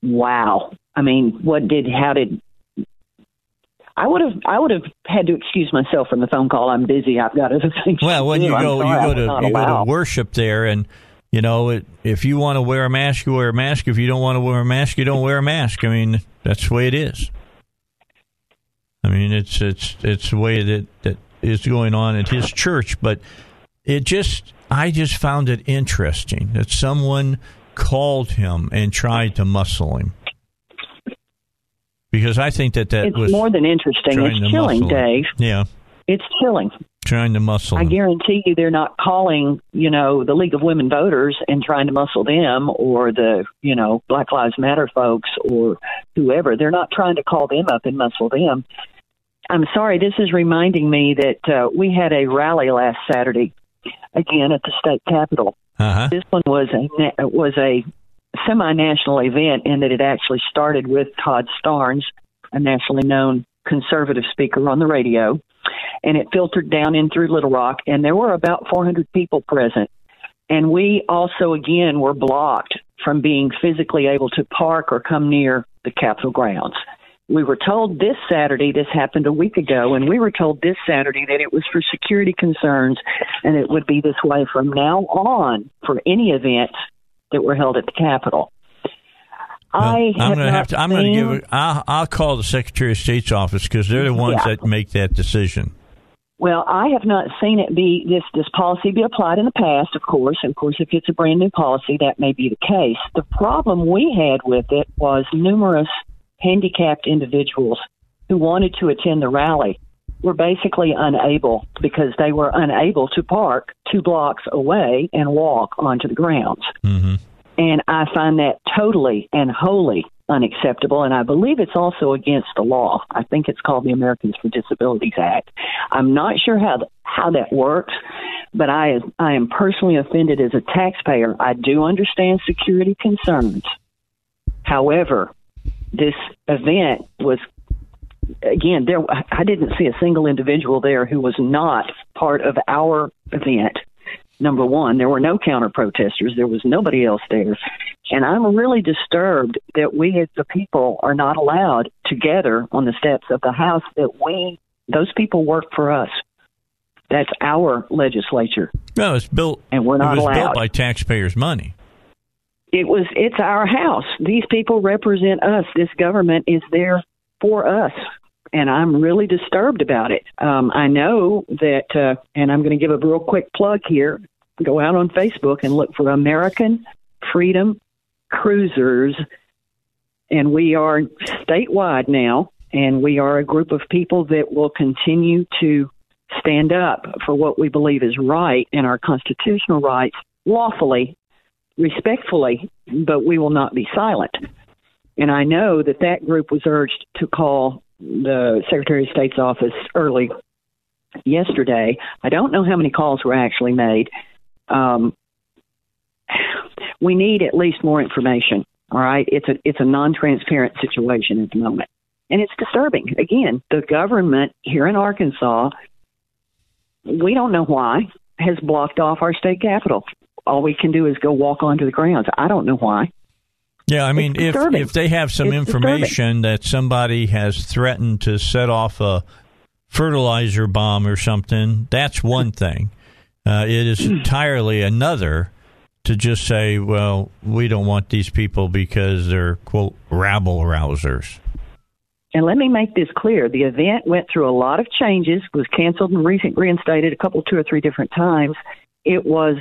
Wow. I mean, I would have had to excuse myself from the phone call. I'm busy. I've got other things. Well, when you go to worship there, and you know, if you want to wear a mask, you wear a mask. If you don't want to wear a mask, you don't wear a mask. I mean, that's the way it is. I mean, it's the way that is going on at his church, but I just found it interesting that someone called him and tried to muscle him. Because I think that was more than interesting. It's chilling, Dave. Yeah. It's chilling. Trying to muscle them. I guarantee you they're not calling, you know, the League of Women Voters and trying to muscle them, or the, you know, Black Lives Matter folks or whoever. They're not trying to call them up and muscle them. I'm sorry, this is reminding me that we had a rally last Saturday, again, at the state capitol. Uh-huh. This one was a semi-national event in that it actually started with Todd Starnes, a nationally known conservative speaker on the radio, and it filtered down in through Little Rock, and there were about 400 people present. And we also, again, were blocked from being physically able to park or come near the Capitol grounds. We were told this Saturday, this happened a week ago, and we were told this Saturday that it was for security concerns and it would be this way from now on for any events that were held at the Capitol. I'll call the Secretary of State's office because they're the ones that make that decision. Well, I have not seen it be this policy be applied in the past, of course. And of course, if it's a brand new policy, that may be the case. The problem we had with it was numerous handicapped individuals who wanted to attend the rally were basically unable because they were unable to park 2 blocks away and walk onto the grounds. Mm-hmm. And I find that totally and wholly unacceptable, and I believe it's also against the law. I think it's called the Americans with Disabilities Act. I'm not sure how that works, but I am personally offended as a taxpayer. I do understand security concerns. However, this event was, again, I didn't see a single individual there who was not part of our event. Number one, there were no counter-protesters. There was nobody else there. And I'm really disturbed that we as the people are not allowed to gather on the steps of the House those people work for us. That's our legislature. No, it's built, and we're not allowed. It was built by taxpayers' money. It's our House. These people represent us. This government is there for us. And I'm really disturbed about it. I know that, and I'm going to give a real quick plug here, go out on Facebook and look for American Freedom Cruisers. And we are statewide now, and we are a group of people that will continue to stand up for what we believe is right and our constitutional rights lawfully, respectfully, but we will not be silent. And I know that group was urged to call the Secretary of State's office early yesterday. I don't know how many calls were actually made. We need at least more information. All right. It's a non-transparent situation at the moment. And it's disturbing. Again, the government here in Arkansas, we don't know why, has blocked off our state capitol. All we can do is go walk onto the grounds. I don't know why. Yeah, I mean, if they have some information that somebody has threatened to set off a fertilizer bomb or something, that's one thing. It is entirely another to just say, well, we don't want these people because they're, quote, rabble rousers. And let me make this clear. The event went through a lot of changes, was canceled and reinstated a couple, 2 or 3 different times. It was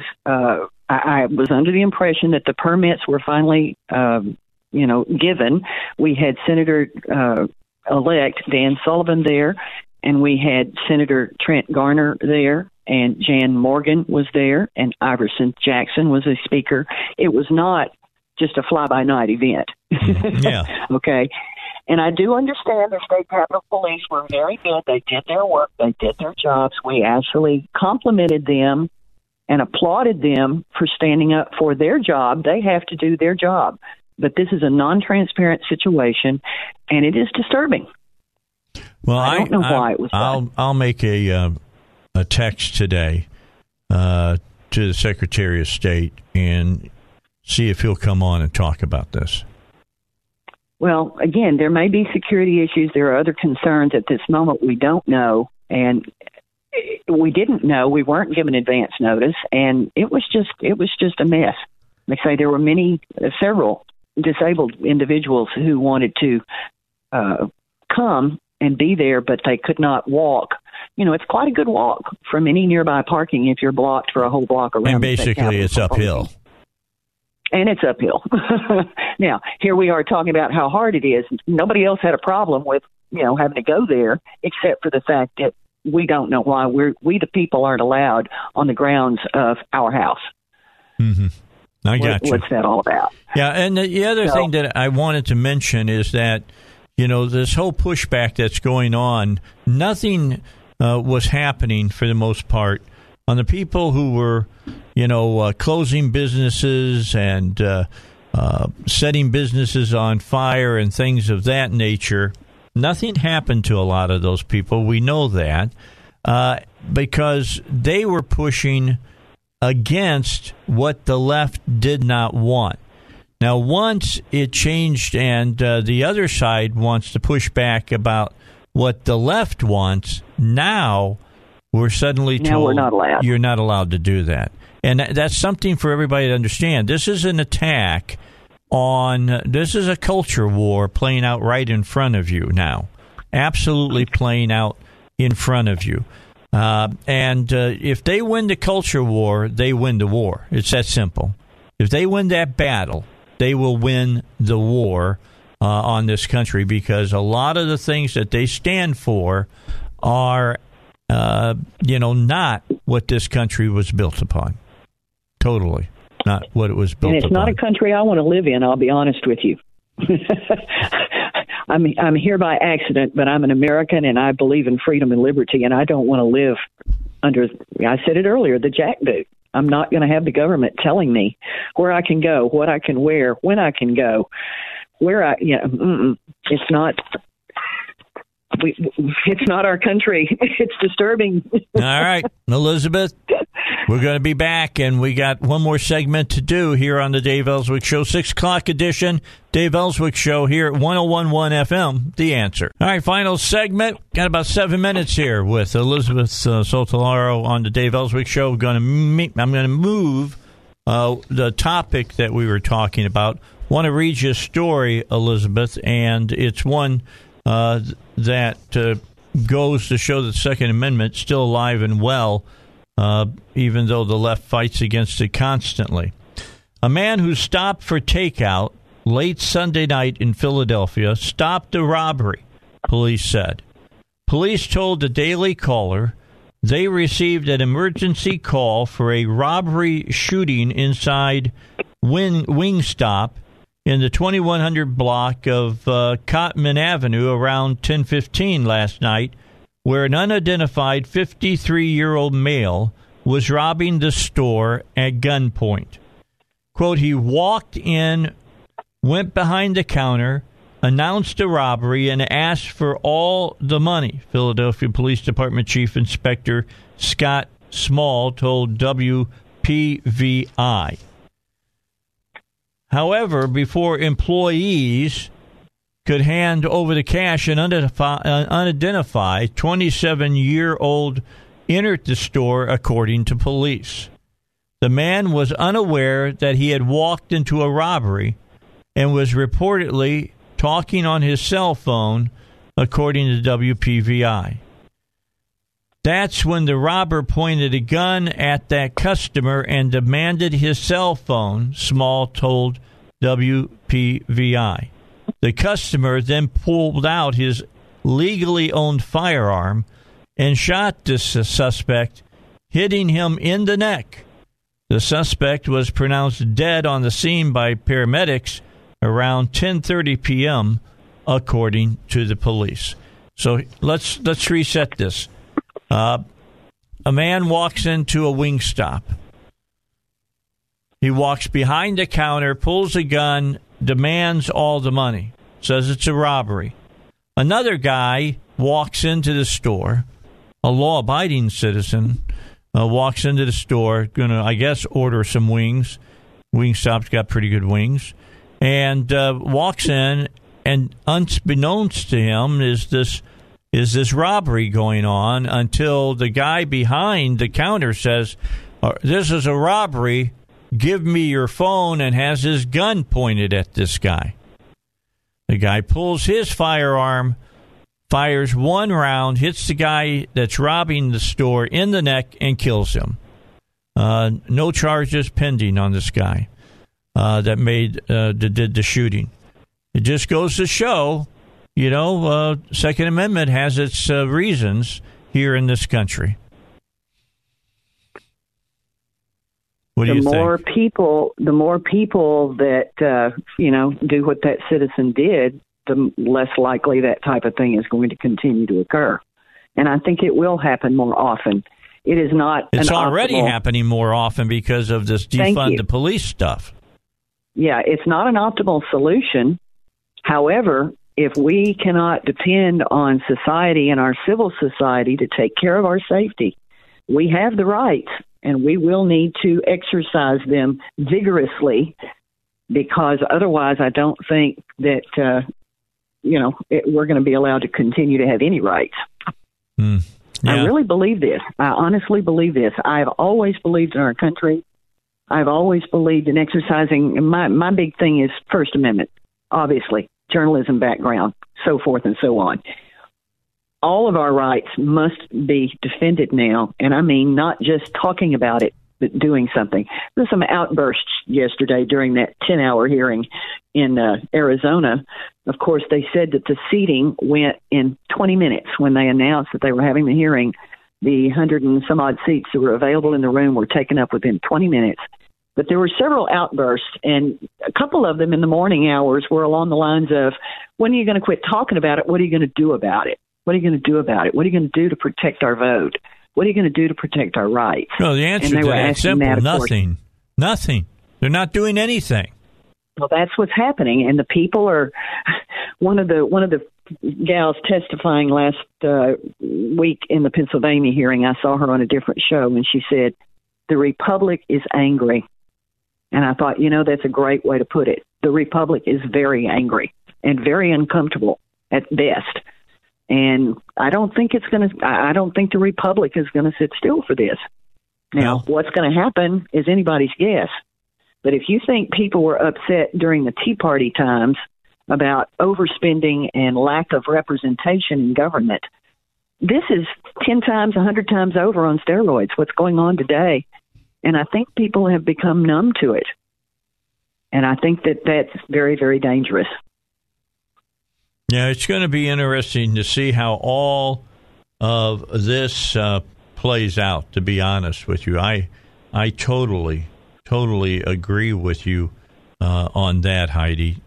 I was under the impression that the permits were finally, given. We had Senator-elect Dan Sullivan there, and we had Senator Trent Garner there, and Jan Morgan was there, and Iverson Jackson was a speaker. It was not just a fly-by-night event. Yeah. Okay. And I do understand the State Capitol Police were very good. They did their work. They did their jobs. We actually complimented them and applauded them for standing up for their job. They have to do their job. But this is a non-transparent situation, and it is disturbing. Well, I don't know why it was done. I'll make a text today to the Secretary of State and see if he'll come on and talk about this. Well, again, there may be security issues. There are other concerns at this moment we don't know, and we didn't know. We weren't given advance notice, and it was just a mess. Like I say, there were several disabled individuals who wanted to come and be there, but they could not walk. You know, it's quite a good walk from any nearby parking if you're blocked for a whole block around. And basically, it's uphill. And it's uphill. Now, here we are talking about how hard it is. Nobody else had a problem with, having to go there, except for the fact that we don't know why we the people aren't allowed on the grounds of our house. Mm-hmm. I got you. What's that all about? Yeah, and the other thing that I wanted to mention is that, this whole pushback that's going on, nothing was happening for the most part on the people who were, closing businesses and setting businesses on fire and things of that nature. Nothing happened to a lot of those people. We know that because they were pushing against what the left did not want. Now, once it changed and the other side wants to push back about what the left wants, now we're suddenly told we're not allowed. You're not allowed to do that. And that's something for everybody to understand. This is an attack on this is a culture war playing out right in front of you now. Absolutely playing out in front of you. If they win the culture war, they win the war. It's that simple. If they win that battle, they will win the war on this country, because a lot of the things that they stand for are, not what this country was built upon. Totally. Not what it was built upon. And it's not a country I want to live in, I'll be honest with you. I'm here by accident, but I'm an American, and I believe in freedom and liberty, and I don't want to live under, I said it earlier, the jackboot. I'm not going to have the government telling me where I can go, what I can wear, when I can go, it's not. It's not our country. It's disturbing. All right, Elizabeth, we're going to be back, and we got one more segment to do here on the Dave Elswick Show, 6 o'clock edition. Dave Elswick Show here at 101.1 FM, The Answer. All right, final segment. Got about 7 minutes here with Elizabeth Sotallaro on the Dave Elswick Show. I'm going to move the topic that we were talking about. Want to read you a story, Elizabeth, and it's one that goes to show that the Second Amendment still alive and well, even though the left fights against it constantly. A man who stopped for takeout late Sunday night in Philadelphia stopped a robbery, police said. Police told the Daily Caller they received an emergency call for a robbery shooting inside Wingstop in the 2100 block of Cotman Avenue around 10:15 last night, where an unidentified 53-year-old male was robbing the store at gunpoint. Quote, he walked in, went behind the counter, announced the robbery, and asked for all the money, Philadelphia Police Department Chief Inspector Scott Small told WPVI. However, before employees could hand over the cash, an unidentified 27-year-old entered the store, according to police. The man was unaware that he had walked into a robbery and was reportedly talking on his cell phone, according to WPVI. That's when the robber pointed a gun at that customer and demanded his cell phone, Small told WPVI. The customer then pulled out his legally owned firearm and shot the suspect, hitting him in the neck. The suspect was pronounced dead on the scene by paramedics around 10:30 p.m., according to the police. So let's reset this. A man walks into a Wingstop. He walks behind the counter, pulls a gun, demands all the money, says it's a robbery. Another guy walks into the store, a law-abiding citizen, walks into the store, going to, I guess, order some wings. Wingstop's got pretty good wings. And walks in, and unbeknownst to him is this robbery going on, until the guy behind the counter says, this is a robbery, give me your phone, and has his gun pointed at this guy. The guy pulls his firearm, fires one round, hits the guy that's robbing the store in the neck, and kills him. No charges pending on this guy that did the shooting. It just goes to show, Second Amendment has its reasons here in this country. What do you think? The more people that, do what that citizen did, the less likely that type of thing is going to continue to occur. And I think it will happen more often. It is not. It's already happening more often because of this defund the police stuff. Yeah, it's not an optimal solution. However, if we cannot depend on society and our civil society to take care of our safety, we have the rights and we will need to exercise them vigorously, because otherwise I don't think that, we're going to be allowed to continue to have any rights. Mm. Yeah. I really believe this. I honestly believe this. I've always believed in our country. I've always believed in exercising. My big thing is First Amendment, obviously, journalism background, so forth and so on. All of our rights must be defended now, and I mean not just talking about it, but doing something. There's some outbursts yesterday during that 10-hour hearing in Arizona. Of course, they said that the seating went in 20 minutes when they announced that they were having the hearing. The 100 and some odd seats that were available in the room were taken up within 20 minutes. But there were several outbursts, and a couple of them in the morning hours were along the lines of, when are you going to quit talking about it? What are you going to do about it? What are you going to do about it? What are you going to do to protect our vote? What are you going to do to protect our rights? Well, the answer to that is simple. Nothing. Nothing. They're not doing anything. Well, that's what's happening, and the people are – one of the gals testifying last week in the Pennsylvania hearing, I saw her on a different show, and she said, the Republic is angry. And I thought, that's a great way to put it. The Republic is very angry and very uncomfortable at best. And I don't think the Republic is going to sit still for this. Now, what's going to happen is anybody's guess. But if you think people were upset during the Tea Party times about overspending and lack of representation in government, this is 10 times, 100 times over on steroids, what's going on today. And I think people have become numb to it. And I think that that's very, very dangerous. Yeah, it's going to be interesting to see how all of this plays out, to be honest with you. I totally agree with you on that, Heidi.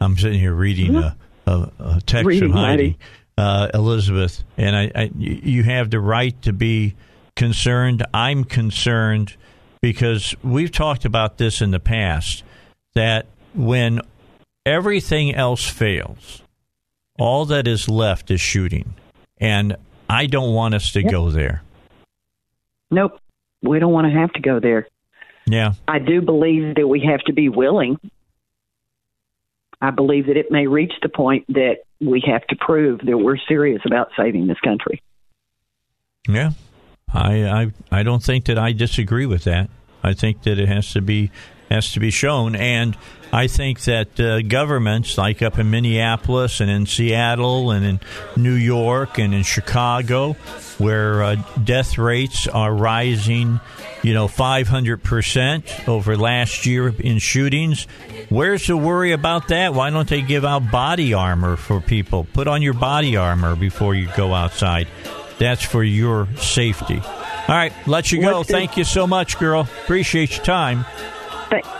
I'm sitting here reading a text from Heidi. Elizabeth, and I you have the right to be concerned. I'm concerned because we've talked about this in the past, that when everything else fails, all that is left is shooting. And I don't want us to go there. Nope. We don't want to have to go there. Yeah. I do believe that we have to be willing. I believe that it may reach the point that we have to prove that we're serious about saving this country. Yeah. I don't think that I disagree with that. I think that it has to be shown, and I think that governments, like up in Minneapolis and in Seattle and in New York and in Chicago, where death rates are rising, 500% over last year in shootings, where's the worry about that? Why don't they give out body armor for people? Put on your body armor before you go outside. That's for your safety. All right, let you go. Thank you so much, girl. Appreciate your time.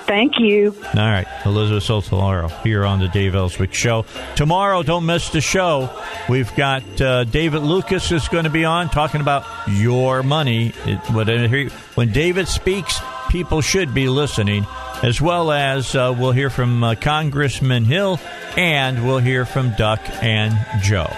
Thank you. All right. Elizabeth Sotallaro here on the Dave Elswick Show. Tomorrow, don't miss the show. We've got David Lucas is going to be on talking about your money. When David speaks, people should be listening, as well as we'll hear from Congressman Hill, and we'll hear from Duck and Joe.